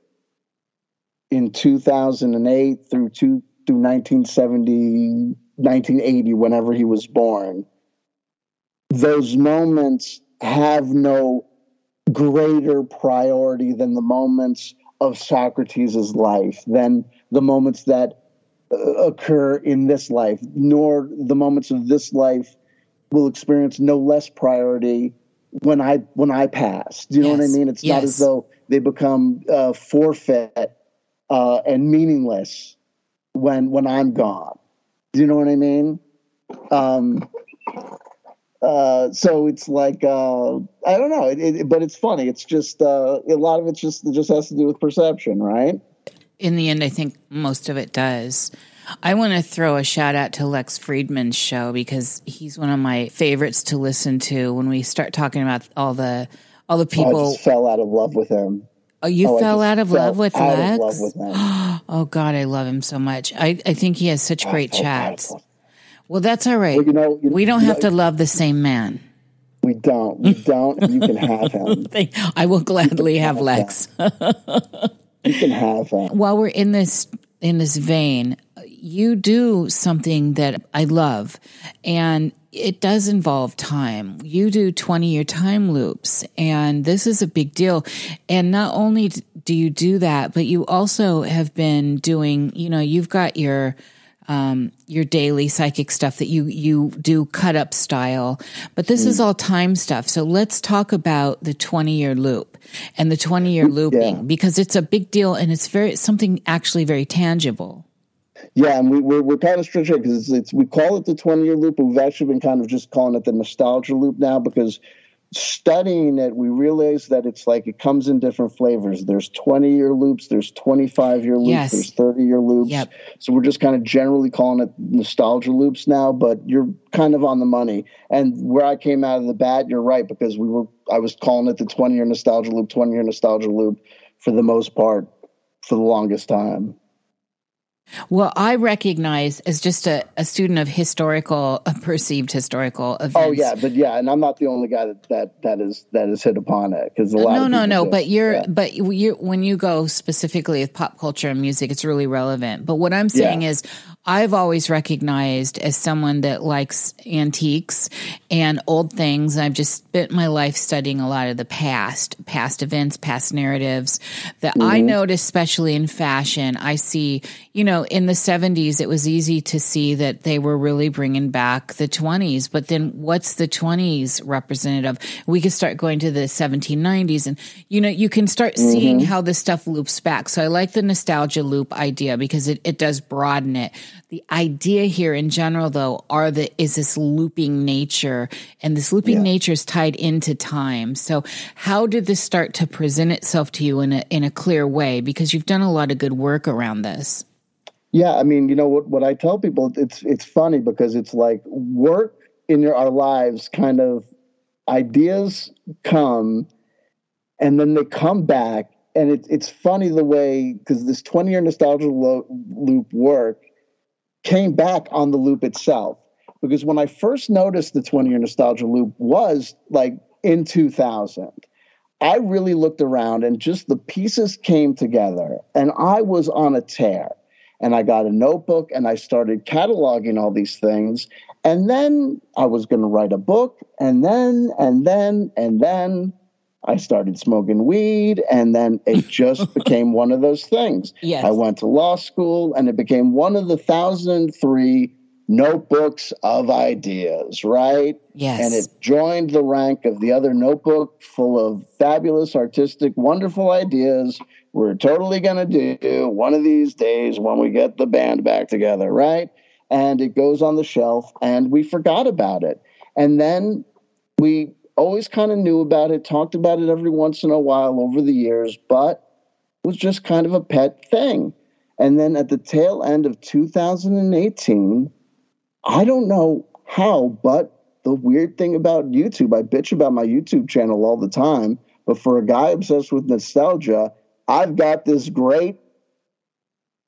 in two thousand eight through two, through nineteen seventy, nineteen eighty, whenever he was born, those moments have no greater priority than the moments of Socrates' life, than the moments that uh, occur in this life, nor the moments of this life will experience no less priority when I when I pass. Do you yes. know what I mean? It's yes. not as though they become uh, forfeit uh, and meaningless when when I'm gone. Do you know what I mean? Um, Uh, so it's like, uh, I don't know, it, it, but it's funny. It's just, uh, a lot of it's just, it just has to do with perception, right? In the end, I think most of it does. I want to throw a shout out to Lex Friedman's show because he's one of my favorites to listen to when we start talking about all the, all the people. Oh, I just fell out of love with him. Oh, you oh, fell out of love with Lex? Out of love with him. Oh God, I love him so much. I, I think he has such great chats. Well, that's all right. Well, you know, you we don't know, have to love the same man. We don't. We don't. You can have him. I will gladly have, have Lex. You can have him. While we're in this in this vein, you do something that I love, and it does involve time. You do twenty-year time loops, and this is a big deal. And not only do you do that, but you also have been doing, you know, you've got your... Um, your daily psychic stuff that you, you do cut up style, but this mm. is all time stuff. So let's talk about the twenty year loop and the twenty year looping, yeah. because it's a big deal and it's very, something actually very tangible. Yeah. And we, we're, we're kind of strict because it's, it's, we call it the twenty year loop, but we've actually been kind of just calling it the nostalgia loop now, because studying it, we realize that it's like it comes in different flavors. There's twenty year loops, there's twenty-five year loops, yes. there's thirty year loops. Yep. So we're just kind of generally calling it nostalgia loops now, but you're kind of on the money. And where I came out of the bat, you're right, because we were I was calling it the twenty year nostalgia loop, twenty year nostalgia loop for the most part for the longest time. Well, I recognize as just a, a student of historical, uh, perceived historical events. Oh yeah, but yeah, and I'm not the only guy that that, that is that is hit upon it because a lot. No, of no, no. Do. But you're, yeah. but you when you go specifically with pop culture and music, it's really relevant. But what I'm saying yeah. is, I've always recognized as someone that likes antiques and old things. I've just spent my life studying a lot of the past, past events, past narratives that mm-hmm. I notice, especially in fashion. I see, you know, in the seventies, it was easy to see that they were really bringing back the twenties. But then what's the twenties representative? We could start going to the seventeen nineties and, you know, you can start mm-hmm. seeing how this stuff loops back. So I like the nostalgia loop idea because it, it does broaden it. The idea here in general, though, are the is this looping nature, and this looping yeah. nature is tied into time. So how did this start to present itself to you in a in a clear way? Because you've done a lot of good work around this. Yeah, I mean, you know what what I tell people, it's it's funny because it's like work in your, our lives, kind of ideas come, and then they come back, and it, it's funny the way because this twenty year nostalgia lo- loop work. Came back on the loop itself, because when I first noticed the twenty year nostalgia loop was like in two thousand, I really looked around and just the pieces came together and I was on a tear, and I got a notebook and I started cataloging all these things. And then I was going to write a book, and then, and then, and then I started smoking weed, and then it just became one of those things. Yes. I went to law school, and it became one of the one thousand three notebooks of ideas, right? Yes. And it joined the rank of the other notebook full of fabulous, artistic, wonderful ideas we're totally going to do one of these days when we get the band back together, right? And it goes on the shelf, and we forgot about it. And then we... always kind of knew about it, talked about it every once in a while over the years, but it was just kind of a pet thing. And then at the tail end of two thousand eighteen, I don't know how, but the weird thing about YouTube, I bitch about my YouTube channel all the time, but for a guy obsessed with nostalgia, I've got this great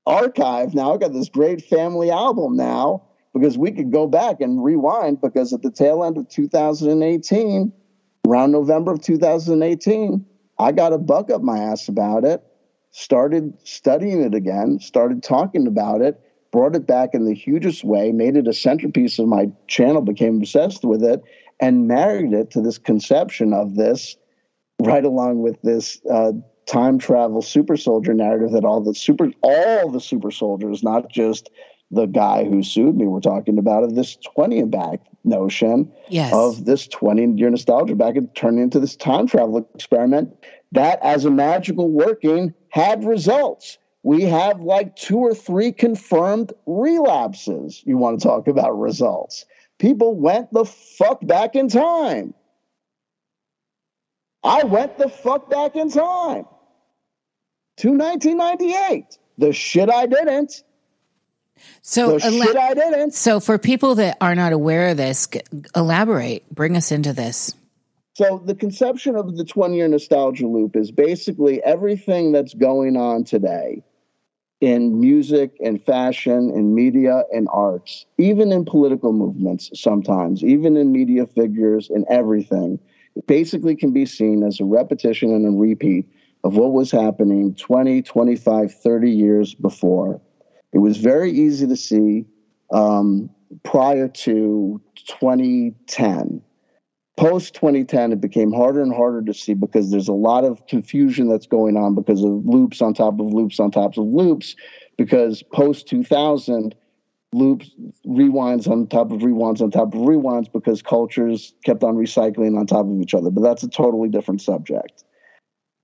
archive now. I've got this great family album now. Because we could go back and rewind, because at the tail end of two thousand eighteen, around November of two thousand eighteen, I got a buck up my ass about it, started studying it again, started talking about it, brought it back in the hugest way, made it a centerpiece of my channel, became obsessed with it, and married it to this conception of this, right along with this uh, time travel super soldier narrative that all the super all the super soldiers, not just the guy who sued me, we're talking about of this twenty back notion yes. of this twenty year nostalgia back and turning into this time travel experiment that, as a magical working, had results. We have like two or three confirmed relapses. You want to talk about results. people went the fuck back in time. I went the fuck back in time to nineteen ninety-eight. The shit I didn't. So, the ele- shit I didn't. So for people that are not aware of this, elaborate, bring us into this. So the conception of the twenty-year nostalgia loop is basically everything that's going on today in music and fashion and media and arts, even in political movements sometimes, even in media figures and everything, it basically can be seen as a repetition and a repeat of what was happening twenty, twenty-five, thirty years before. It was very easy to see um, prior to twenty ten. Post twenty ten, it became harder and harder to see because there's a lot of confusion that's going on because of loops on top of loops on top of loops, because post two thousand, loops, rewinds on top of rewinds on top of rewinds because cultures kept on recycling on top of each other. But that's a totally different subject.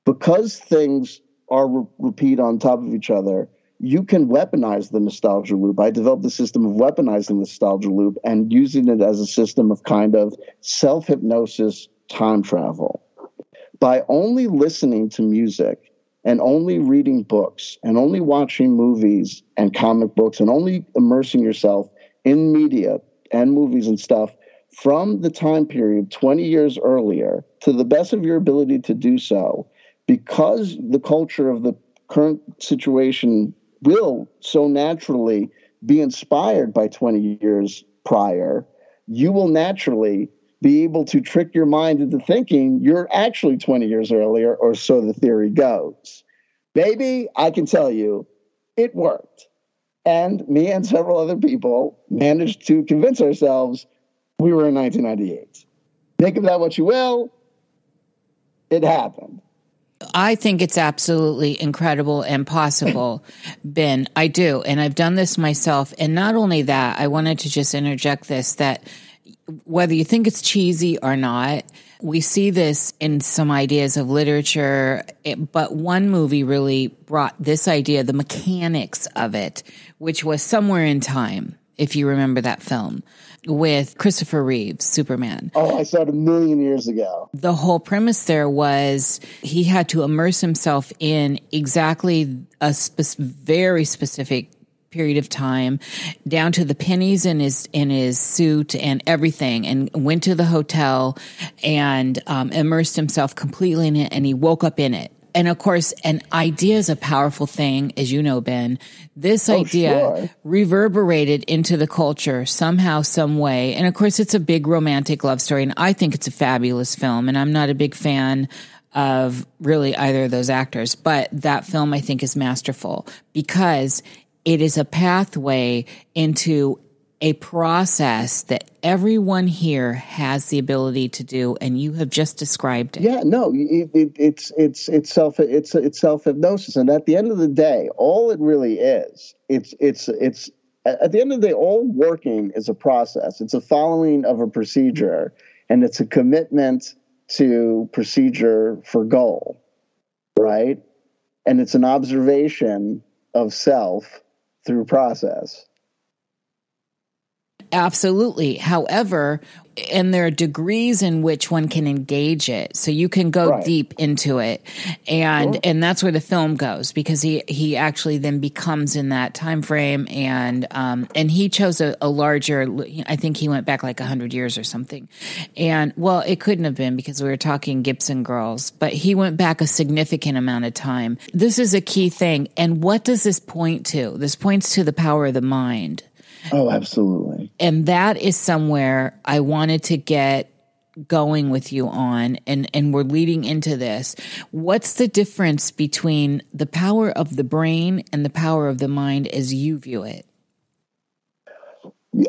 Because things are re- repeat on top of each other, you can weaponize the nostalgia loop. I developed a system of weaponizing the nostalgia loop and using it as a system of kind of self-hypnosis time travel. By only listening to music and only reading books and only watching movies and comic books and only immersing yourself in media and movies and stuff from the time period twenty years earlier to the best of your ability to do so, because the culture of the current situation will so naturally be inspired by twenty years prior, you will naturally be able to trick your mind into thinking you're actually twenty years earlier, or so the theory goes. Baby, I can tell you, it worked. And me and several other people managed to convince ourselves we were in nineteen ninety-eight. Think of that what you will, it happened. I think it's absolutely incredible and possible, Ben. I do. And I've done this myself. And not only that, I wanted to just interject this, that whether you think it's cheesy or not, we see this in some ideas of literature. It, but one movie really brought this idea, the mechanics of it, which was Somewhere in Time, if you remember that film, with Christopher Reeve, Superman. Oh, I saw it a million years ago. The whole premise there was he had to immerse himself in exactly a spe- very specific period of time, down to the pennies in his in his suit and everything, and went to the hotel and um, immersed himself completely in it, and he woke up in it. And of course, an idea is a powerful thing, as you know, Ben. This oh, idea sure. reverberated into the culture somehow, some way. And of course, it's a big romantic love story. And I think it's a fabulous film. And I'm not a big fan of really either of those actors. But that film, I think, is masterful because it is a pathway into a process that everyone here has the ability to do, and you have just described it. Yeah, no, it, it, it's it's it's self it's it's self hypnosis, and at the end of the day, all it really is, it's it's it's at the end of the day, all working is a process. It's a following of a procedure, and it's a commitment to procedure for goal, right? And it's an observation of self through process. Absolutely. However, and there are degrees in which one can engage it. So you can go right. deep into it. And sure. and that's where the film goes, because he, he actually then becomes in that time frame. And um and he chose a, a larger, I think he went back like one hundred years or something. And well, it couldn't have been because we were talking Gibson Girls, but he went back a significant amount of time. This is a key thing. And what does this point to? This points to the power of the mind. Oh, absolutely. And that is somewhere I wanted to get going with you on, and, and we're leading into this. What's the difference between the power of the brain and the power of the mind as you view it?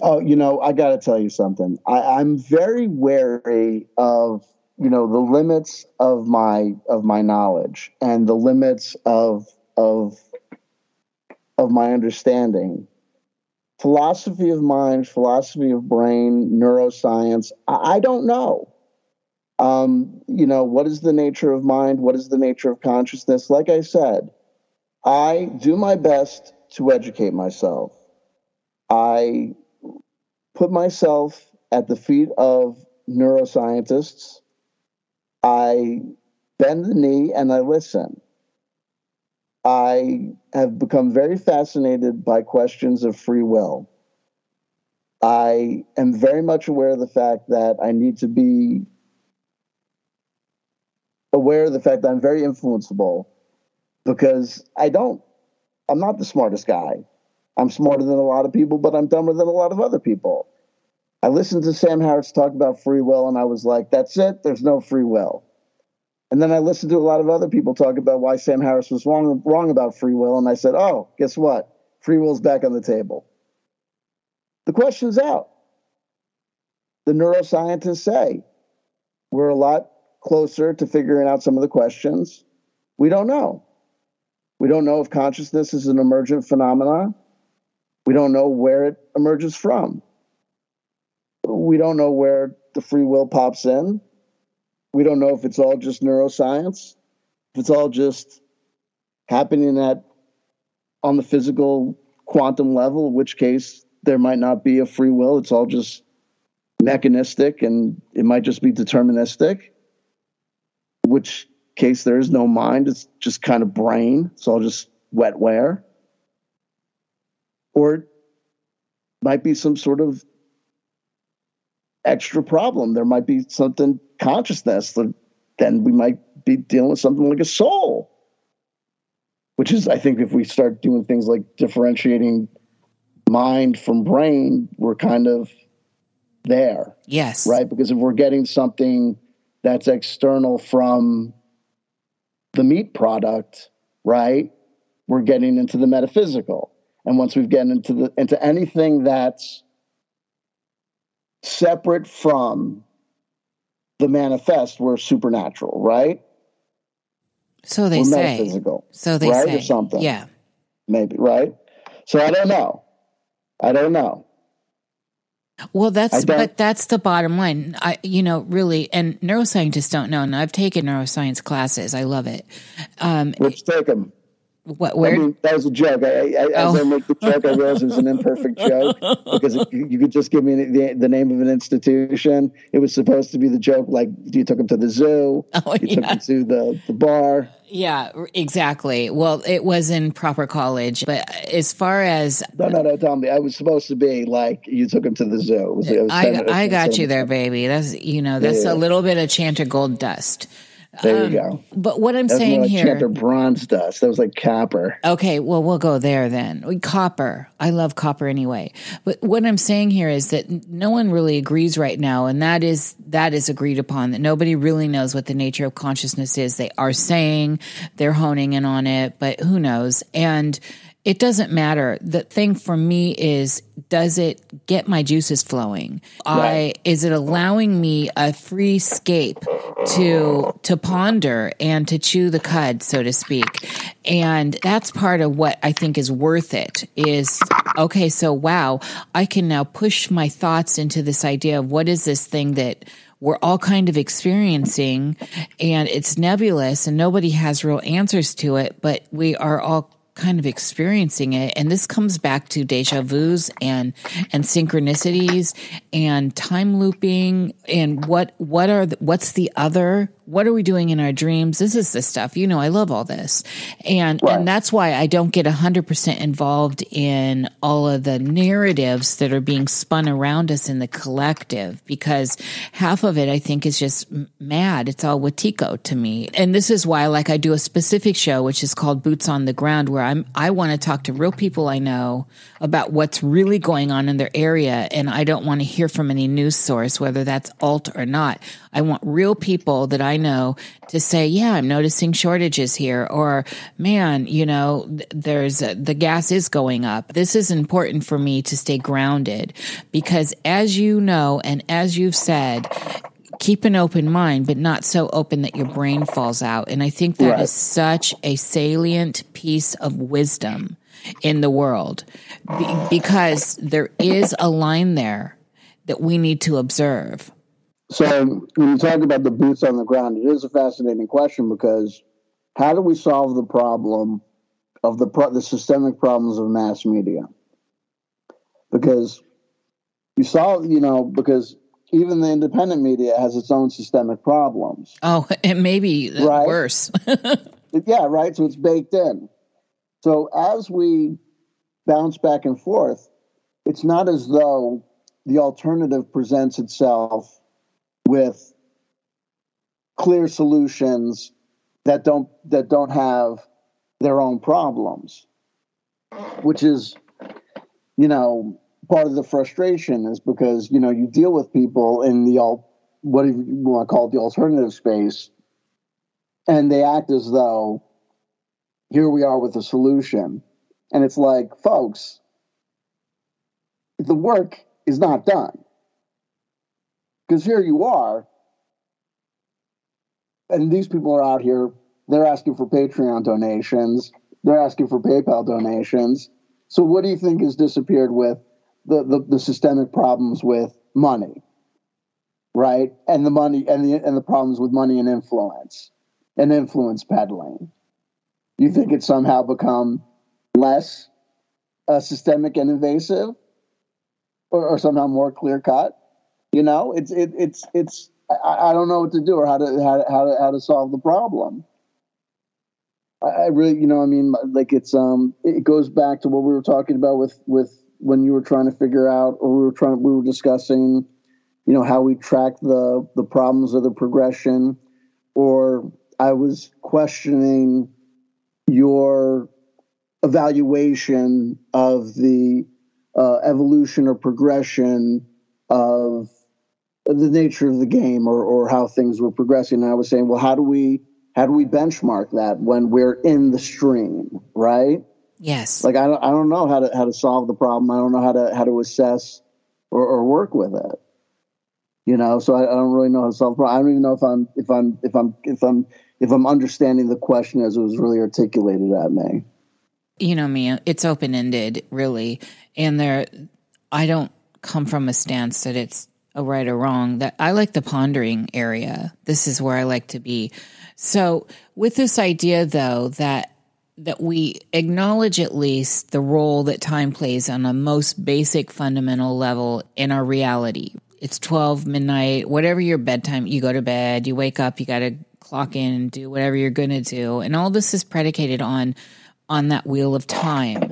Oh, you know, I got to tell you something. I, I'm very wary of, you know, the limits of my of my knowledge and the limits of of of my understanding. Philosophy of mind, philosophy of brain, neuroscience, I, I don't know. Um, you know, what is the nature of mind? What is the nature of consciousness? Like I said, I do my best to educate myself. I put myself at the feet of neuroscientists. I bend the knee and I listen. I have become very fascinated by questions of free will. I am very much aware of the fact that I need to be aware of the fact that I'm very influenceable, because I don't, I'm not the smartest guy. I'm smarter than a lot of people, but I'm dumber than a lot of other people. I listened to Sam Harris talk about free will, and I was like, that's it. There's no free will. And then I listened to a lot of other people talk about why Sam Harris was wrong, wrong about free will, and I said, oh, guess what? Free will's back on the table. The question's out. The neuroscientists say we're a lot closer to figuring out some of the questions. We don't know. We don't know if consciousness is an emergent phenomenon. We don't know where it emerges from. We don't know where the free will pops in. We don't know if it's all just neuroscience, if it's all just happening at on the physical quantum level, in which case there might not be a free will. It's all just mechanistic, and it might just be deterministic, in which case there is no mind. It's just kind of brain. It's all just wetware. Or it might be some sort of extra problem. There might be something consciousness, that then we might be dealing with something like a soul, which is, I think, if we start doing things like differentiating mind from brain, we're kind of there. Yes. Right? Because if we're getting something that's external from the meat product, right, we're getting into the metaphysical. And once we've gotten into the into anything that's separate from the manifest, we're supernatural, right? So they we're say. Metaphysical, so they right? say. Or something. Yeah. Maybe, right? So I don't know. I don't know. Well, that's but that's the bottom line. I, you know, really, and neuroscientists don't know. And I've taken neuroscience classes. I love it. Um, Let's take them. What? Where? I mean, that was a joke. I, I, oh. As I make the joke, I realized it was an imperfect joke, because it, you could just give me the, the name of an institution. It was supposed to be the joke, like you took him to the zoo, oh, you yeah. took him to the, the bar. Yeah, exactly. Well, it was in proper college, but as far as no, no, no, Tommy, I was supposed to be like you took him to the zoo. It was, it was I, ten, I got you there, baby. That's you know, that's yeah. a little bit of Chanter gold dust. There you um, go. But what I'm that was saying more like here, Chanter bronze dust. That was like copper. Okay, well, we'll go there then. Copper. I love copper anyway. But what I'm saying here is that no one really agrees right now, and that is that is agreed upon. That nobody really knows what the nature of consciousness is. They are saying they're honing in on it, but who knows? And it doesn't matter. The thing for me is, does it get my juices flowing? Right. I is it allowing me a free scape to to ponder and to chew the cud, so to speak? And that's part of what I think is worth it is, okay, so wow, I can now push my thoughts into this idea of what is this thing that we're all kind of experiencing, and it's nebulous and nobody has real answers to it, but we are all kind of experiencing it. And this comes back to deja vus and, and synchronicities and time looping. And what, what are, the, what's the other, what are we doing in our dreams? This is the stuff, you know, I love all this. And, right. and that's why I don't get a hundred percent involved in all of the narratives that are being spun around us in the collective, because half of it, I think, is just mad. It's all Watiko to me. And this is why, like, I do a specific show, which is called Boots on the Ground, where I'm, I want to talk to real people I know about what's really going on in their area. And I don't want to hear from any news source, whether that's alt or not. I want real people that I know to say, yeah, I'm noticing shortages here, or man, you know, there's a, the gas is going up. This is important for me to stay grounded, because as you know, and as you've said, keep an open mind, but not so open that your brain falls out. And I think that right. is such a salient piece of wisdom in the world, be- because there is a line there that we need to observe. So when you talk about the boots on the ground, it is a fascinating question, because how do we solve the problem of the pro- the systemic problems of mass media? Because you solve, you know, because even the independent media has its own systemic problems. Oh, and maybe right? worse. Yeah, right. So it's baked in. So as we bounce back and forth, it's not as though the alternative presents itself with clear solutions that don't that don't have their own problems, which is, you know, part of the frustration is because, you know, you deal with people in the alt, what do you want to call it, the alternative space, and they act as though here we are with a solution. And it's like, folks, the work is not done. Because here you are, and these people are out here, they're asking for Patreon donations, they're asking for PayPal donations. So what do you think has disappeared with the, the, the systemic problems with money, right? And the money and the and the problems with money and influence and influence peddling. You think it's somehow become less uh, systemic and invasive, or, or somehow more clear cut? You know, it's it, it's it's I, I don't know what to do or how to how to, how to, how to solve the problem. I, I really, you know, I mean, like it's um, it goes back to what we were talking about with with when you were trying to figure out, or we were trying, we were discussing, you know, how we track the the problems of the progression, or I was questioning your evaluation of the uh, evolution or progression of the nature of the game, or, or how things were progressing. And I was saying, well, how do we, how do we benchmark that when we're in the stream, right? Yes. Like, I don't, I don't know how to, how to solve the problem. I don't know how to, how to assess or, or work with it, you know? So I, I don't really know how to solve the problem. I don't even know if I'm, if I'm, if I'm, if I'm, if I'm understanding the question as it was really articulated at me. You know me, it's open-ended, really. And there, I don't come from a stance that it's a right or wrong. That I like the pondering area. This is where I like to be. So with this idea, though, that that we acknowledge at least the role that time plays on a most basic fundamental level in our reality. It's twelve midnight, whatever your bedtime, you go to bed, you wake up, you got to clock in and do whatever you're going to do. And all this is predicated on on that wheel of time.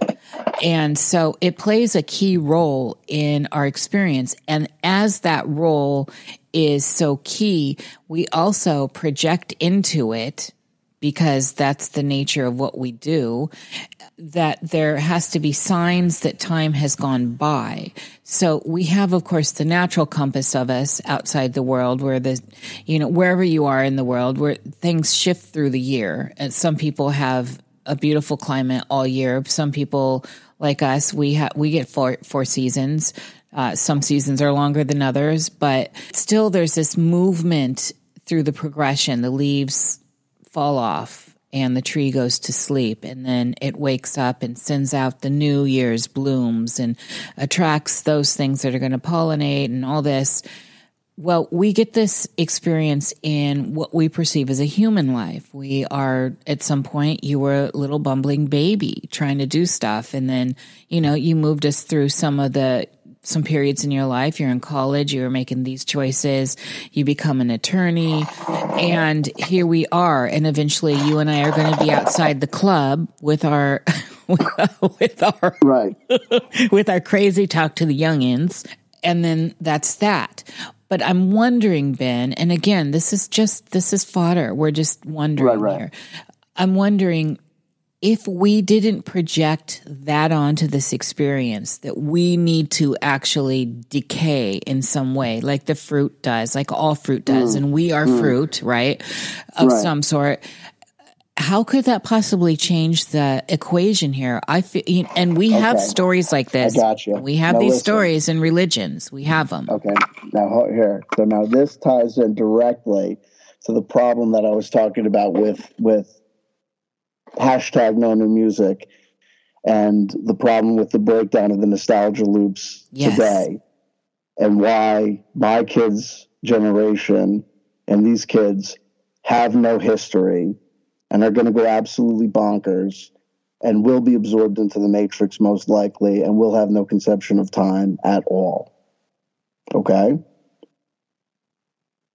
And so it plays a key role in our experience. And as that role is so key, we also project into it, because that's the nature of what we do, that there has to be signs that time has gone by. So we have, of course, the natural compass of us outside the world where the, you know, wherever you are in the world, where things shift through the year. And some people have a beautiful climate all year. Some people like us, we ha- we get four, four seasons. Uh, some seasons are longer than others, but still there's this movement through the progression. The leaves fall off and the tree goes to sleep, and then it wakes up and sends out the new year's blooms and attracts those things that are going to pollinate and all this. Well, we get this experience in what we perceive as a human life. We are, at some point, you were a little bumbling baby trying to do stuff. And then, you know, you moved us through some of the, some periods in your life. You're in college, you're making these choices, you become an attorney, and here we are. And eventually you and I are going to be outside the club with our, with our, right. with our crazy talk to the youngins. And then that's that. But I'm wondering, Ben, and again, this is just, this is fodder. We're just wondering right, right. here. I'm wondering if we didn't project that onto this experience, that we need to actually decay in some way, like the fruit does, like all fruit does, mm. and we are mm. fruit, right, of right. some sort. How could that possibly change the equation here? I feel, and we have okay. stories like this. I got you. We have now these listen. stories in religions. We have them. Okay. Now here, so now this ties in directly to the problem that I was talking about with with hashtag no new music, and the problem with the breakdown of the nostalgia loops yes. today, and why my kids' generation and these kids have no history and are going to go absolutely bonkers and will be absorbed into the matrix most likely and will have no conception of time at all. Okay?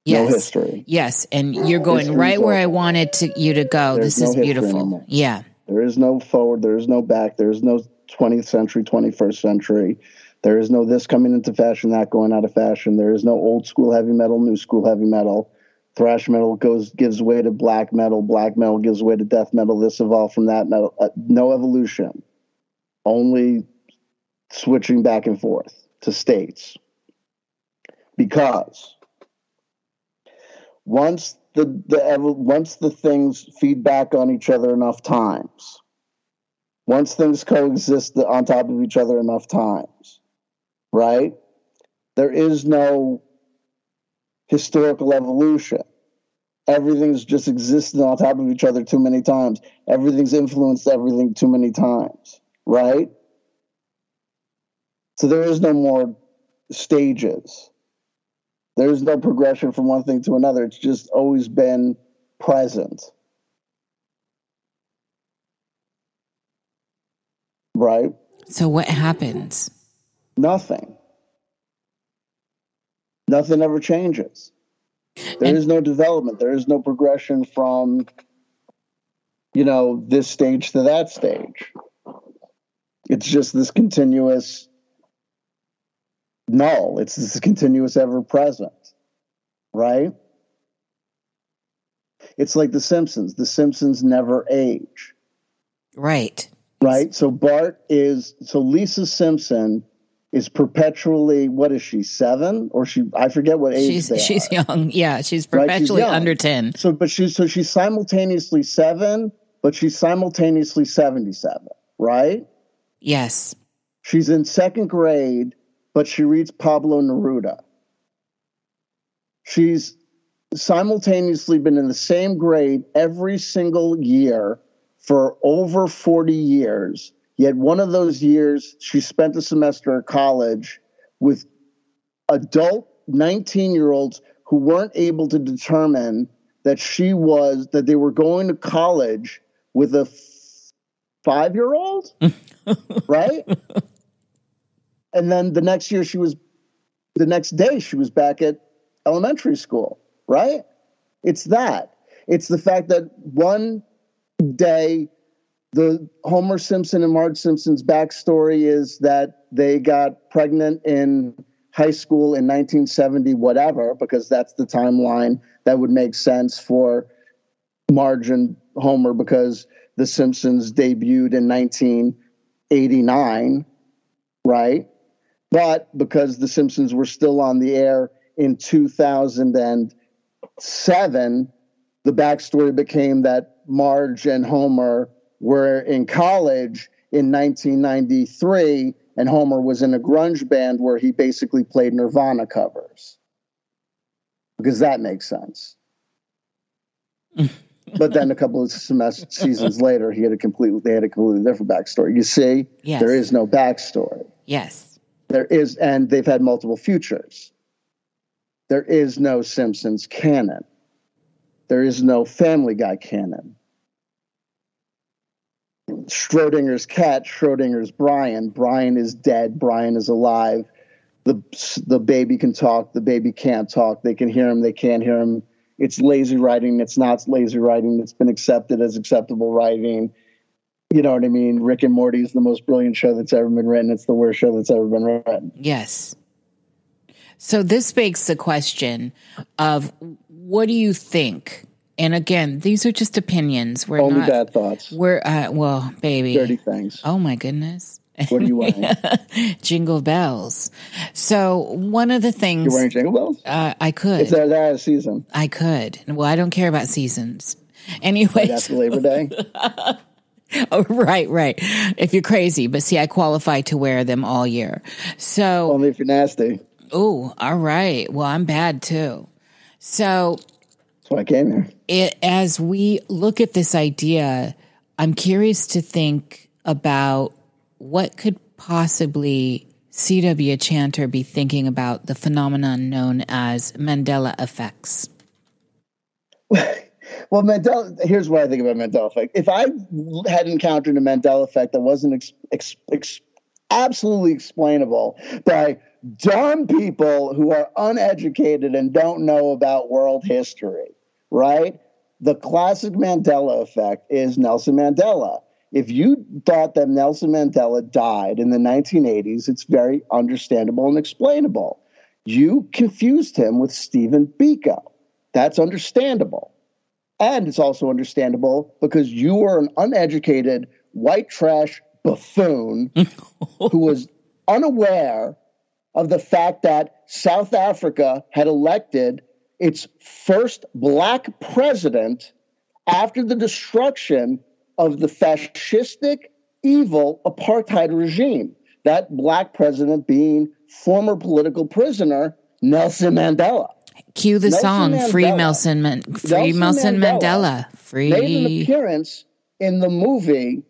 Yes. No history. Yes, and you're going History's right over. Where I wanted to, you to go. There's this is no beautiful. Anymore. Yeah. There is no forward. There is no back. There is no twentieth century, twenty-first century. There is no this coming into fashion, that going out of fashion. There is no old school heavy metal, new school heavy metal. Thrash metal goes gives way to black metal. Black metal gives way to death metal. This evolved from that metal. Uh, no evolution. Only switching back and forth to states. Because once the, the once the things feed back on each other enough times, once things coexist on top of each other enough times, right? There is no historical evolution. Everything's just existed on top of each other too many times. Everything's influenced everything too many times, right? So there is no more stages. There's no progression from one thing to another. It's just always been present. Right? So what happens? Nothing. Nothing ever changes. There and- is no development. There is no progression from, you know, this stage to that stage. It's just this continuous null. It's this continuous ever-present, right? It's like The Simpsons. The Simpsons never age. Right. Right? So Bart is, so Lisa Simpson is perpetually, what is she, seven? Or she, I forget what age she's, they she's are. Young. Yeah, she's perpetually right? she's under ten. So, but she's, so she's simultaneously seven, but she's simultaneously seventy-seven, right? Yes. She's in second grade, but she reads Pablo Neruda. She's simultaneously been in the same grade every single year for over forty years, yet one of those years she spent a semester at college with adult nineteen-year-olds who weren't able to determine that she was, that they were going to college with a f- five-year-old, right? And then the next year she was, the next day she was back at elementary school, right? It's that. It's the fact that one day, the Homer Simpson and Marge Simpson's backstory is that they got pregnant in high school in nineteen seventy, whatever, because that's the timeline that would make sense for Marge and Homer, because The Simpsons debuted in nineteen eighty-nine, right? But because The Simpsons were still on the air in two thousand seven, the backstory became that Marge and Homer were in college in nineteen ninety-three, and Homer was in a grunge band where he basically played Nirvana covers. Because that makes sense. But then a couple of semest- seasons later, he had a completely they had a completely different backstory. You see, yes. There is no backstory. Yes, there is, and they've had multiple futures. There is no Simpsons canon. There is no Family Guy canon. Schrodinger's cat, Schrodinger's Brian. Brian is dead. Brian is alive. The the baby can talk. The baby can't talk. They can hear him. They can't hear him. It's lazy writing. It's not lazy writing. It's been accepted as acceptable writing. You know what I mean? Rick and Morty is the most brilliant show that's ever been written. It's the worst show that's ever been written. Yes. So this begs the question of, what do you think? And again, these are just opinions. We're Only not, bad thoughts. We're, uh, well, baby. Dirty things. Oh, my goodness. What are you wearing? Jingle bells. So one of the things. You're wearing jingle bells? Uh, I could. It's that out of season. I could. Well, I don't care about seasons. Anyway. That's so, Labor Day. Oh, right, right. If you're crazy. But see, I qualify to wear them all year. So. Only if you're nasty. Oh, all right. Well, I'm bad, too. So, that's why I came here. It, as we look at this idea, I'm curious to think about what could possibly C W Chanter be thinking about the phenomenon known as Mandela effects. Well, Mandela, here's what I think about Mandela effect. If I had encountered a Mandela effect that wasn't ex, ex, ex, absolutely explainable by dumb people who are uneducated and don't know about world history, right? The classic Mandela effect is Nelson Mandela. If you thought that Nelson Mandela died in the nineteen eighties, it's very understandable and explainable. You confused him with Stephen Biko. That's understandable. And it's also understandable because you were an uneducated white trash buffoon who was unaware of the fact that South Africa had elected its first black president after the destruction of the fascistic, evil apartheid regime. That black president being former political prisoner Nelson Mandela. Cue the Nelson song, Mandela. Free Nelson, Man- Free Nelson Mandela. Mandela. Free. Made an appearance in the movie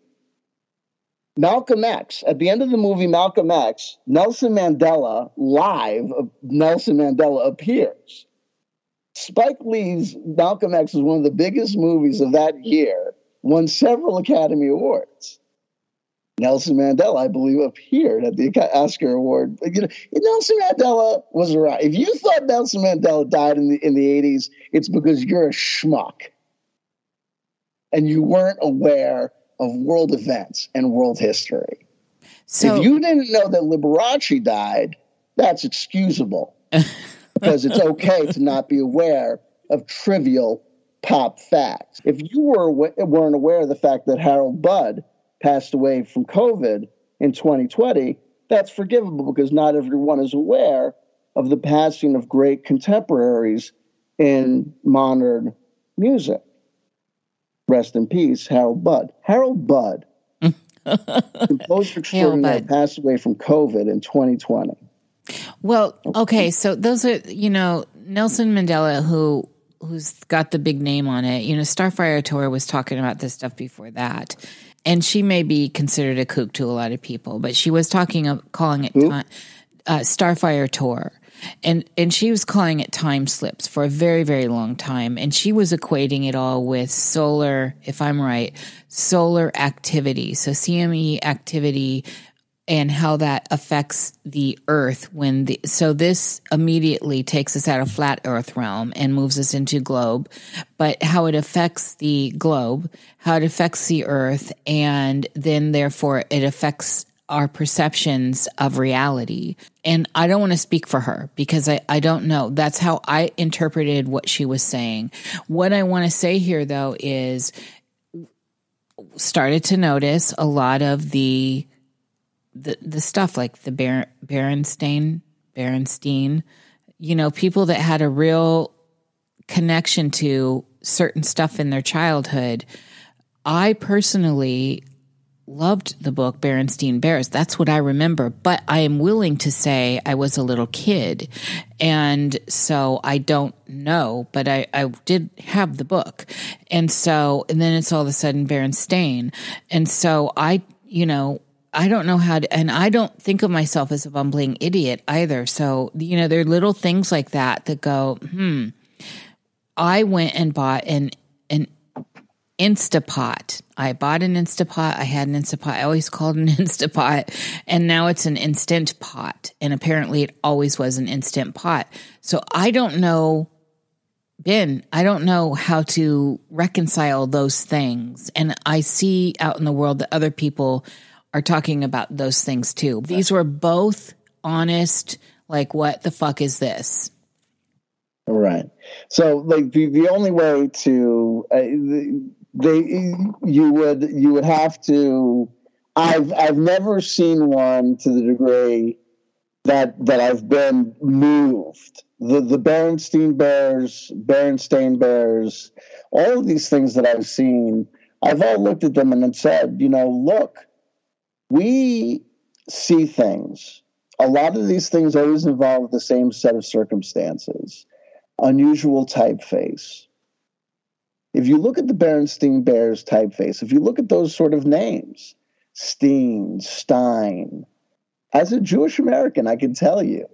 Malcolm X. At the end of the movie Malcolm X, Nelson Mandela, live, Nelson Mandela appears. Spike Lee's Malcolm X was one of the biggest movies of that year, won several Academy Awards. Nelson Mandela, I believe, appeared at the Oscar Award. You know, Nelson Mandela was around. If you thought Nelson Mandela died in the in the eighties, it's because you're a schmuck and you weren't aware of world events and world history. So, if you didn't know that Liberace died, that's excusable because it's okay to not be aware of trivial pop facts. If you were weren't aware of the fact that Harold Budd passed away from COVID in twenty twenty, that's forgivable because not everyone is aware of the passing of great contemporaries in modern music. Rest in peace, Harold Budd. Harold Budd, composer extraordinaire, passed away from COVID in twenty twenty. Well, okay, so those are, you know, Nelson Mandela, who who's got the big name on it. You know, Starfire Tour was talking about this stuff before that. And she may be considered a kook to a lot of people, but she was talking of calling it time, uh, Starfire Tour, and and she was calling it time slips for a very very long time, and she was equating it all with solar, if I'm right, solar activity, so C M E activity, and how that affects the Earth when the so this immediately takes us out of flat Earth realm and moves us into globe, but how it affects the globe, how it affects the Earth, and then therefore it affects our perceptions of reality. And I don't want to speak for her because I, I don't know. That's how I interpreted what she was saying. What I want to say here, though, is started to notice a lot of the the, the stuff like the Ber- Berenstain, Berenstain, you know, people that had a real connection to certain stuff in their childhood. I personally loved the book Berenstain Bears. That's what I remember, but I am willing to say I was a little kid. And so I don't know, but I, I did have the book. And so, and then it's all of a sudden Berenstain. And so I, you know, I don't know how to, and I don't think of myself as a bumbling idiot either. So, you know, there are little things like that that go, hmm, I went and bought an, an Instant Pot. I bought an Instant Pot. I had an Instant Pot. I always called it an Instant Pot, and now it's an Instant Pot. And apparently it always was an Instant Pot. So I don't know, Ben, I don't know how to reconcile those things. And I see out in the world that other people are talking about those things too. These were both honest, like, what the fuck is this? Right. So, like, the, the only way to uh, they you would you would have to. I've I've never seen one to the degree that that I've been moved. The the Berenstain Bears, Berenstain Bears, all of these things that I've seen, I've all looked at them and then said, you know, look, we see things. A lot of these things always involve the same set of circumstances. Unusual typeface. If you look at the Berenstain Bears typeface, if you look at those sort of names, Steen, Stein, as a Jewish American, I can tell you.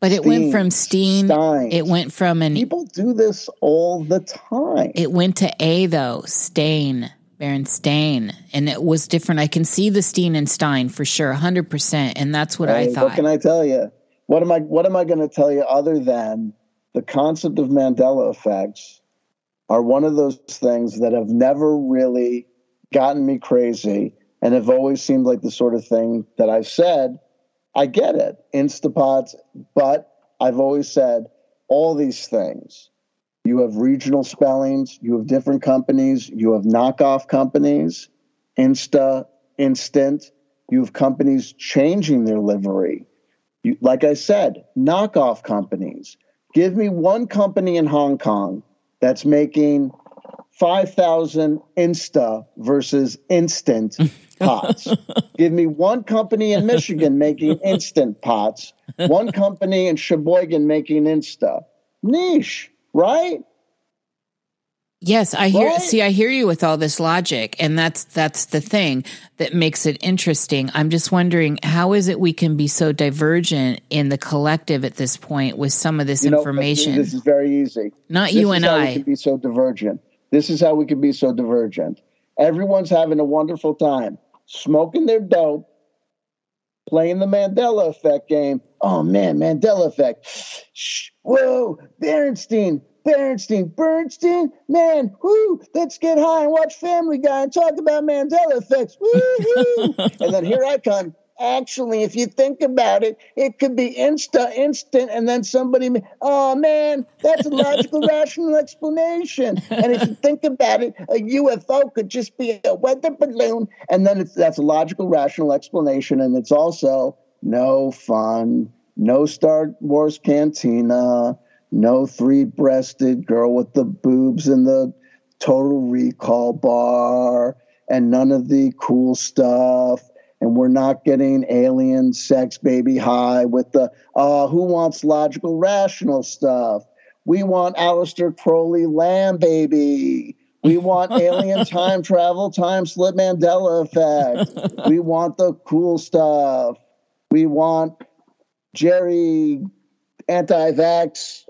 But it Steen, went from Steen, Stein. It went from an... People do this all the time. It went to A, though, Stain. Berenstain, and it was different. I can see the Steen and Stein for sure, one hundred percent, and that's what hey, I thought. What can I tell you? What am I What am I going to tell you other than the concept of Mandela effects are one of those things that have never really gotten me crazy and have always seemed like the sort of thing that I've said, I get it, Instapots, but I've always said all these things. You have regional spellings. You have different companies. You have knockoff companies, Insta, Instant. You have companies changing their livery. You, like I said, knockoff companies. Give me one company in Hong Kong that's making five thousand Insta versus Instant pots. Give me one company in Michigan making Instant pots. One company in Sheboygan making Insta. Niish. Right? Yes, I hear. Right? See, I hear you with all this logic, and that's that's the thing that makes it interesting. I'm just wondering, how is it we can be so divergent in the collective at this point with some of this you know, information? This is very easy. Not this you is and how I. We can be so divergent. This is how we can be so divergent. Everyone's having a wonderful time, smoking their dope, playing the Mandela effect game. Oh man, Mandela effect. Shh. Whoa, Berenstain, Berenstain, Berenstain, man, whoo, let's get high and watch Family Guy and talk about Mandela effects, woo-hoo. And then here I come. Actually, if you think about it, it could be Insta, Instant, and then somebody, oh man, that's a logical, rational explanation. And if you think about it, a U F O could just be a weather balloon. And then it's, that's a logical, rational explanation. And it's also no fun. No Star Wars Cantina, no three-breasted girl with the boobs in the Total Recall bar, and none of the cool stuff. And we're not getting alien sex baby high with the, uh, who wants logical, rational stuff? We want Aleister Crowley Lamb, baby. We want alien time travel, time slip Mandela effect. We want the cool stuff. We want Jerry, anti-vax,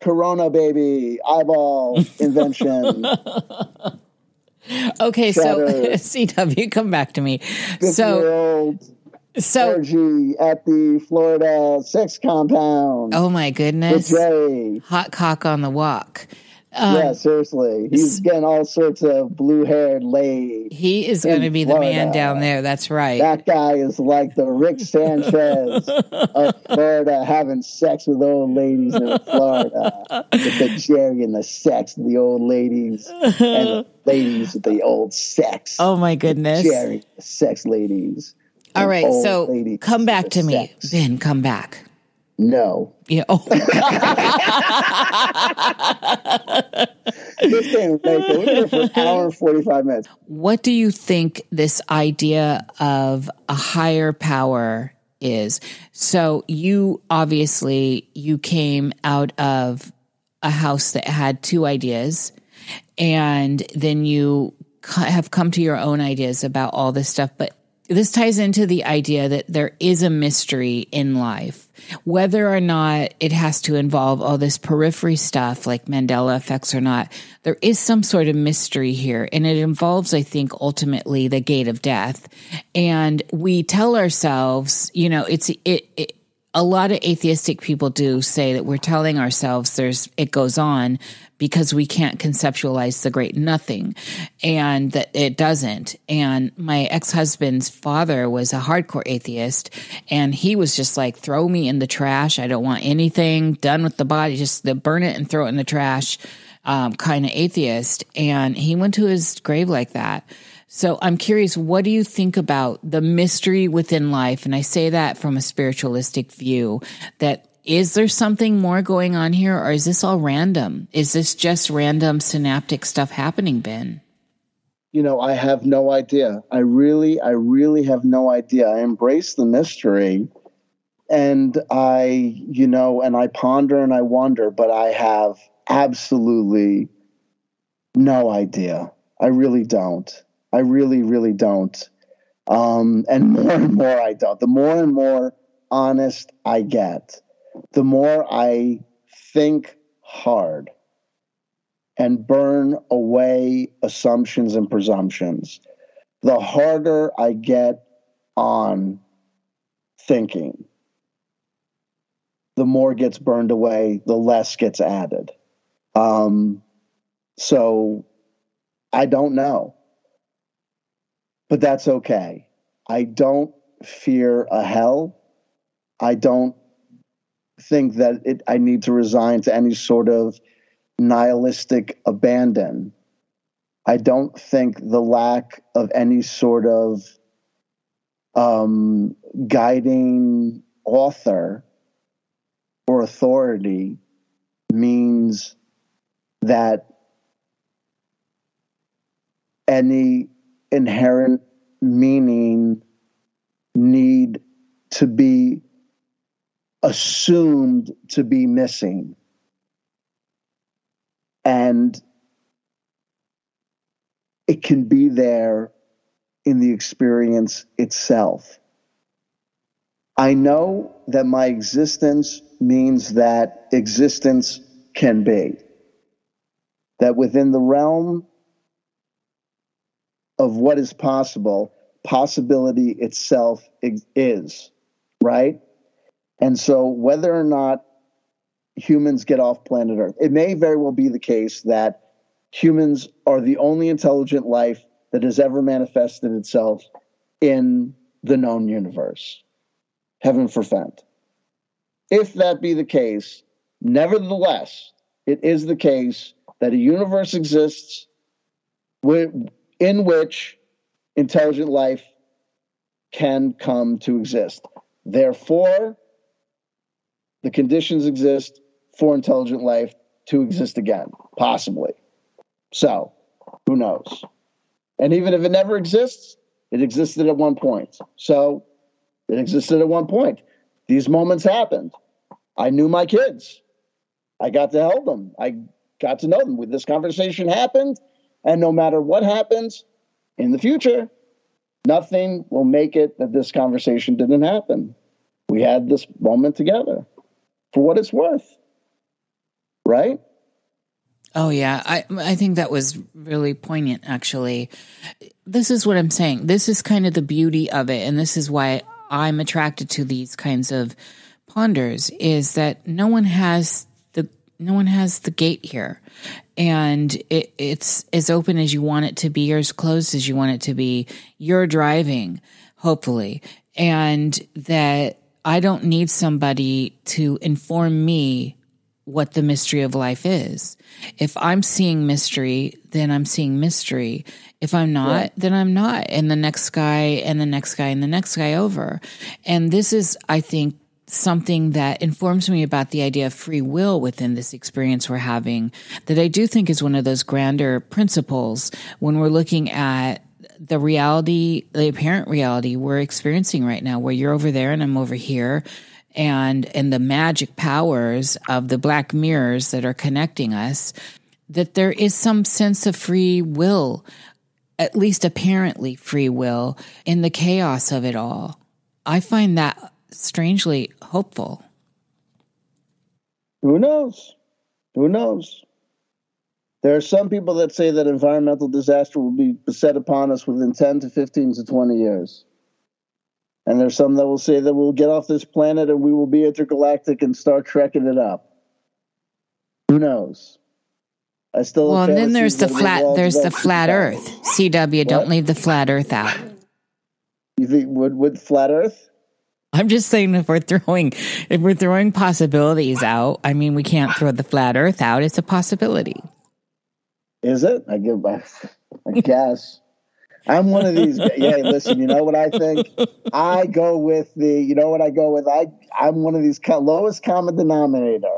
corona baby, eyeball invention. Okay, Cheddar, so C W, come back to me. So, so energy at the Florida sex compound. Oh my goodness! Jerry, hot cock on the walk. Um, yeah, seriously, he's getting all sorts of blue-haired laid. He is going to be Florida. The man down there. That's right. That guy is like the Rick Sanchez of Florida, having sex with old ladies in Florida, with the Jerry and the sex of the old ladies and the ladies with the old sex. Oh my goodness, the Jerry, the sex ladies. All right, so come back to me, Ben. Come back. No. Yeah. Oh. This thing, we're here for an hour and forty-five minutes. What do you think this idea of a higher power is? So you obviously you came out of a house that had two ideas, and then you have come to your own ideas about all this stuff, but this ties into the idea that there is a mystery in life, whether or not it has to involve all this periphery stuff like Mandela effects or not. There is some sort of mystery here, and it involves, I think, ultimately the gate of death. And we tell ourselves, you know, it's it, it a lot of atheistic people do say that we're telling ourselves there's it goes on because we can't conceptualize the great nothing, and that it doesn't. And my ex-husband's father was a hardcore atheist, and he was just like, throw me in the trash. I don't want anything done with the body, just the burn it and throw it in the trash um, kind of atheist. And he went to his grave like that. So I'm curious, what do you think about the mystery within life? And I say that from a spiritualistic view, that is there something more going on here, or is this all random? Is this just random synaptic stuff happening, Ben? You know, I have no idea. I really, I really have no idea. I embrace the mystery, and I, you know, and I ponder and I wonder, but I have absolutely no idea. I really don't. I really, really don't. Um, and more and more I don't. The more and more honest I get, the more I think hard, and burn away assumptions and presumptions. The harder I get on thinking, the more gets burned away, the less gets added. Um, so I don't know, but that's okay. I don't fear a hell. I don't think that it, I need to resign to any sort of nihilistic abandon. I don't think the lack of any sort of um, guiding author or authority means that any inherent meaning need to be assumed to be missing. And it can be there in the experience itself. I know that my existence means that existence can be. That within the realm of what is possible, possibility itself is, right? And so whether or not humans get off planet Earth, it may very well be the case that humans are the only intelligent life that has ever manifested itself in the known universe. Heaven forfend. If that be the case, nevertheless, it is the case that a universe exists in which intelligent life can come to exist. Therefore, the conditions exist for intelligent life to exist again, possibly. So, who knows? And even if it never exists, it existed at one point. So, it existed at one point. These moments happened. I knew my kids. I got to help them. I got to know them. This conversation happened, and no matter what happens in the future, nothing will make it that this conversation didn't happen. We had this moment together, for what it's worth, right? Oh, yeah. I I think that was really poignant, actually. This is what I'm saying. This is kind of the beauty of it, and this is why I'm attracted to these kinds of ponders, is that no one has the no one has the gate here, and it, it's as open as you want it to be, or as closed as you want it to be. You're driving, hopefully, and that I don't need somebody to inform me what the mystery of life is. If I'm seeing mystery, then I'm seeing mystery. If I'm not, right. then I'm not. And the next guy and the next guy and the next guy over. And this is, I think, something that informs me about the idea of free will within this experience we're having, that I do think is one of those grander principles when we're looking at the reality, the apparent reality we're experiencing right now, where you're over there and I'm over here. And and the magic powers of the black mirrors that are connecting us, that there is some sense of free will, at least apparently free will, in the chaos of it all. I find that strangely hopeful. Who knows? Who knows? There are some people that say that environmental disaster will be beset upon us within ten to fifteen to twenty years. And there's some that will say that we'll get off this planet and we will be intergalactic and start trekking it up. Who knows? I still. Well, and then there's the flat. There's the flat Earth. C W, don't leave the flat Earth out. You think would would flat Earth? I'm just saying, if we're throwing if we're throwing possibilities out, I mean, we can't throw the flat Earth out. It's a possibility. Is it? I give. I, I guess. I'm one of these. Yeah, listen, you know what I think? I go with the, you know what I go with? I, I'm one of these co- lowest common denominator.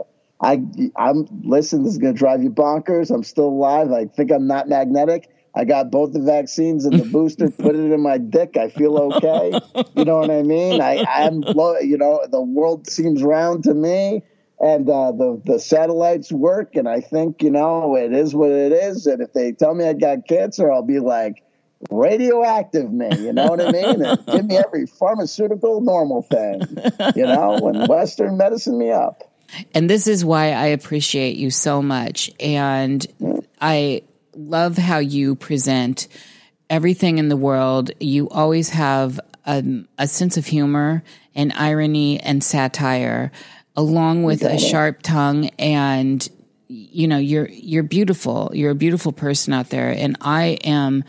I, I'm, listen, this is going to drive you bonkers. I'm still alive. I think I'm not magnetic. I got both the vaccines and the booster, put it in my dick. I feel okay. You know what I mean? I, I'm low, you know, the world seems round to me. And uh, the, the satellites work. And I think, you know, it is what it is. And if they tell me I got cancer, I'll be like, radioactive me, you know what I mean? And give me every pharmaceutical normal thing, you know, and Western medicine me up. And this is why I appreciate you so much. And I love how you present everything in the world. You always have a, a sense of humor and irony and satire, along with a sharp tongue. And, you know, you're, you're beautiful. You're a beautiful person out there. And I am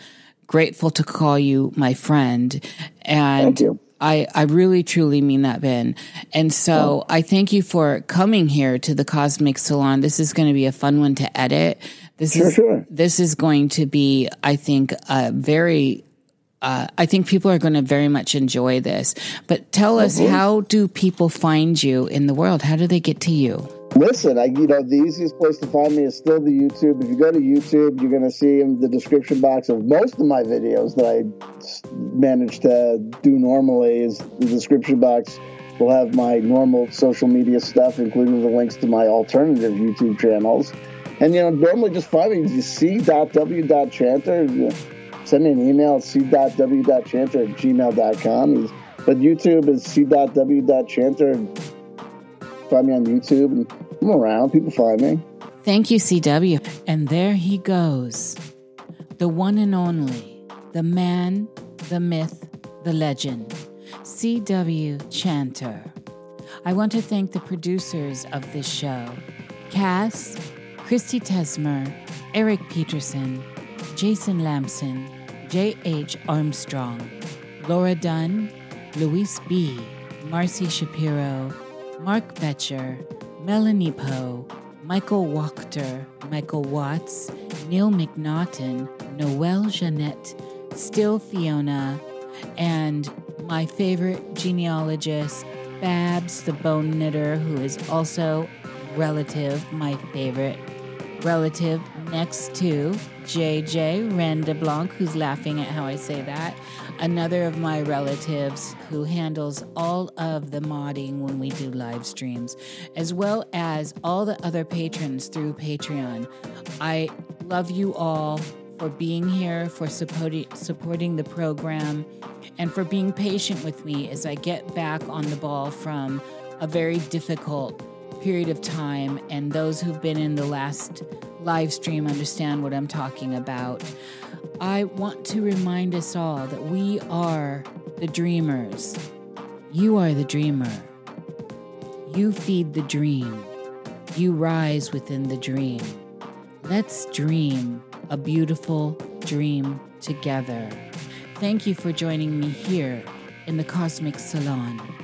grateful to call you my friend. And thank you. I, I really, truly mean that, Ben. And so yeah. I thank you for coming here to the Cosmic Salon. This is going to be a fun one to edit. This sure, is, sure. This is going to be, I think, a very, uh, I think people are going to very much enjoy this. But tell us, mm-hmm. how do people find you in the world? How do they get to you? Listen, I, you know, the easiest place to find me is still the YouTube. If you go to YouTube, you're going to see in the description box of most of my videos that I manage to do normally is the description box will have my normal social media stuff, including the links to my alternative YouTube channels. And, you know, normally just find me. You C W. Chanter, you send me an email at C W Chanter at gmail dot com. But YouTube is C W. Chanter. Find me on YouTube, and I'm around. People find me. Thank you, C W. And there he goes. The one and only, the man, the myth, the legend, C W. Chanter. I want to thank the producers of this show, Cass, Christy Tesmer, Eric Peterson, Jason Lamson, J H. Armstrong, Laura Dunn, Luis B., Marcy Shapiro, Mark Betcher, Melanie Poe, Michael Wachter, Michael Watts, Neil McNaughton, Noelle Jeanette, Still Fiona, and my favorite genealogist, Babs the Bone Knitter, who is also relative, my favorite relative, next to J J Rendeblanc, who's laughing at how I say that. Another of my relatives who handles all of the modding when we do live streams, as well as all the other patrons through Patreon. I love you all for being here, for supporting supporting the program, and for being patient with me as I get back on the ball from a very difficult period of time. And those who've been in the last live stream understand what I'm talking about. I want to remind us all that we are the dreamers. You are the dreamer. You feed the dream. You rise within the dream. Let's dream a beautiful dream together. Thank you for joining me here in the Cosmic Salon.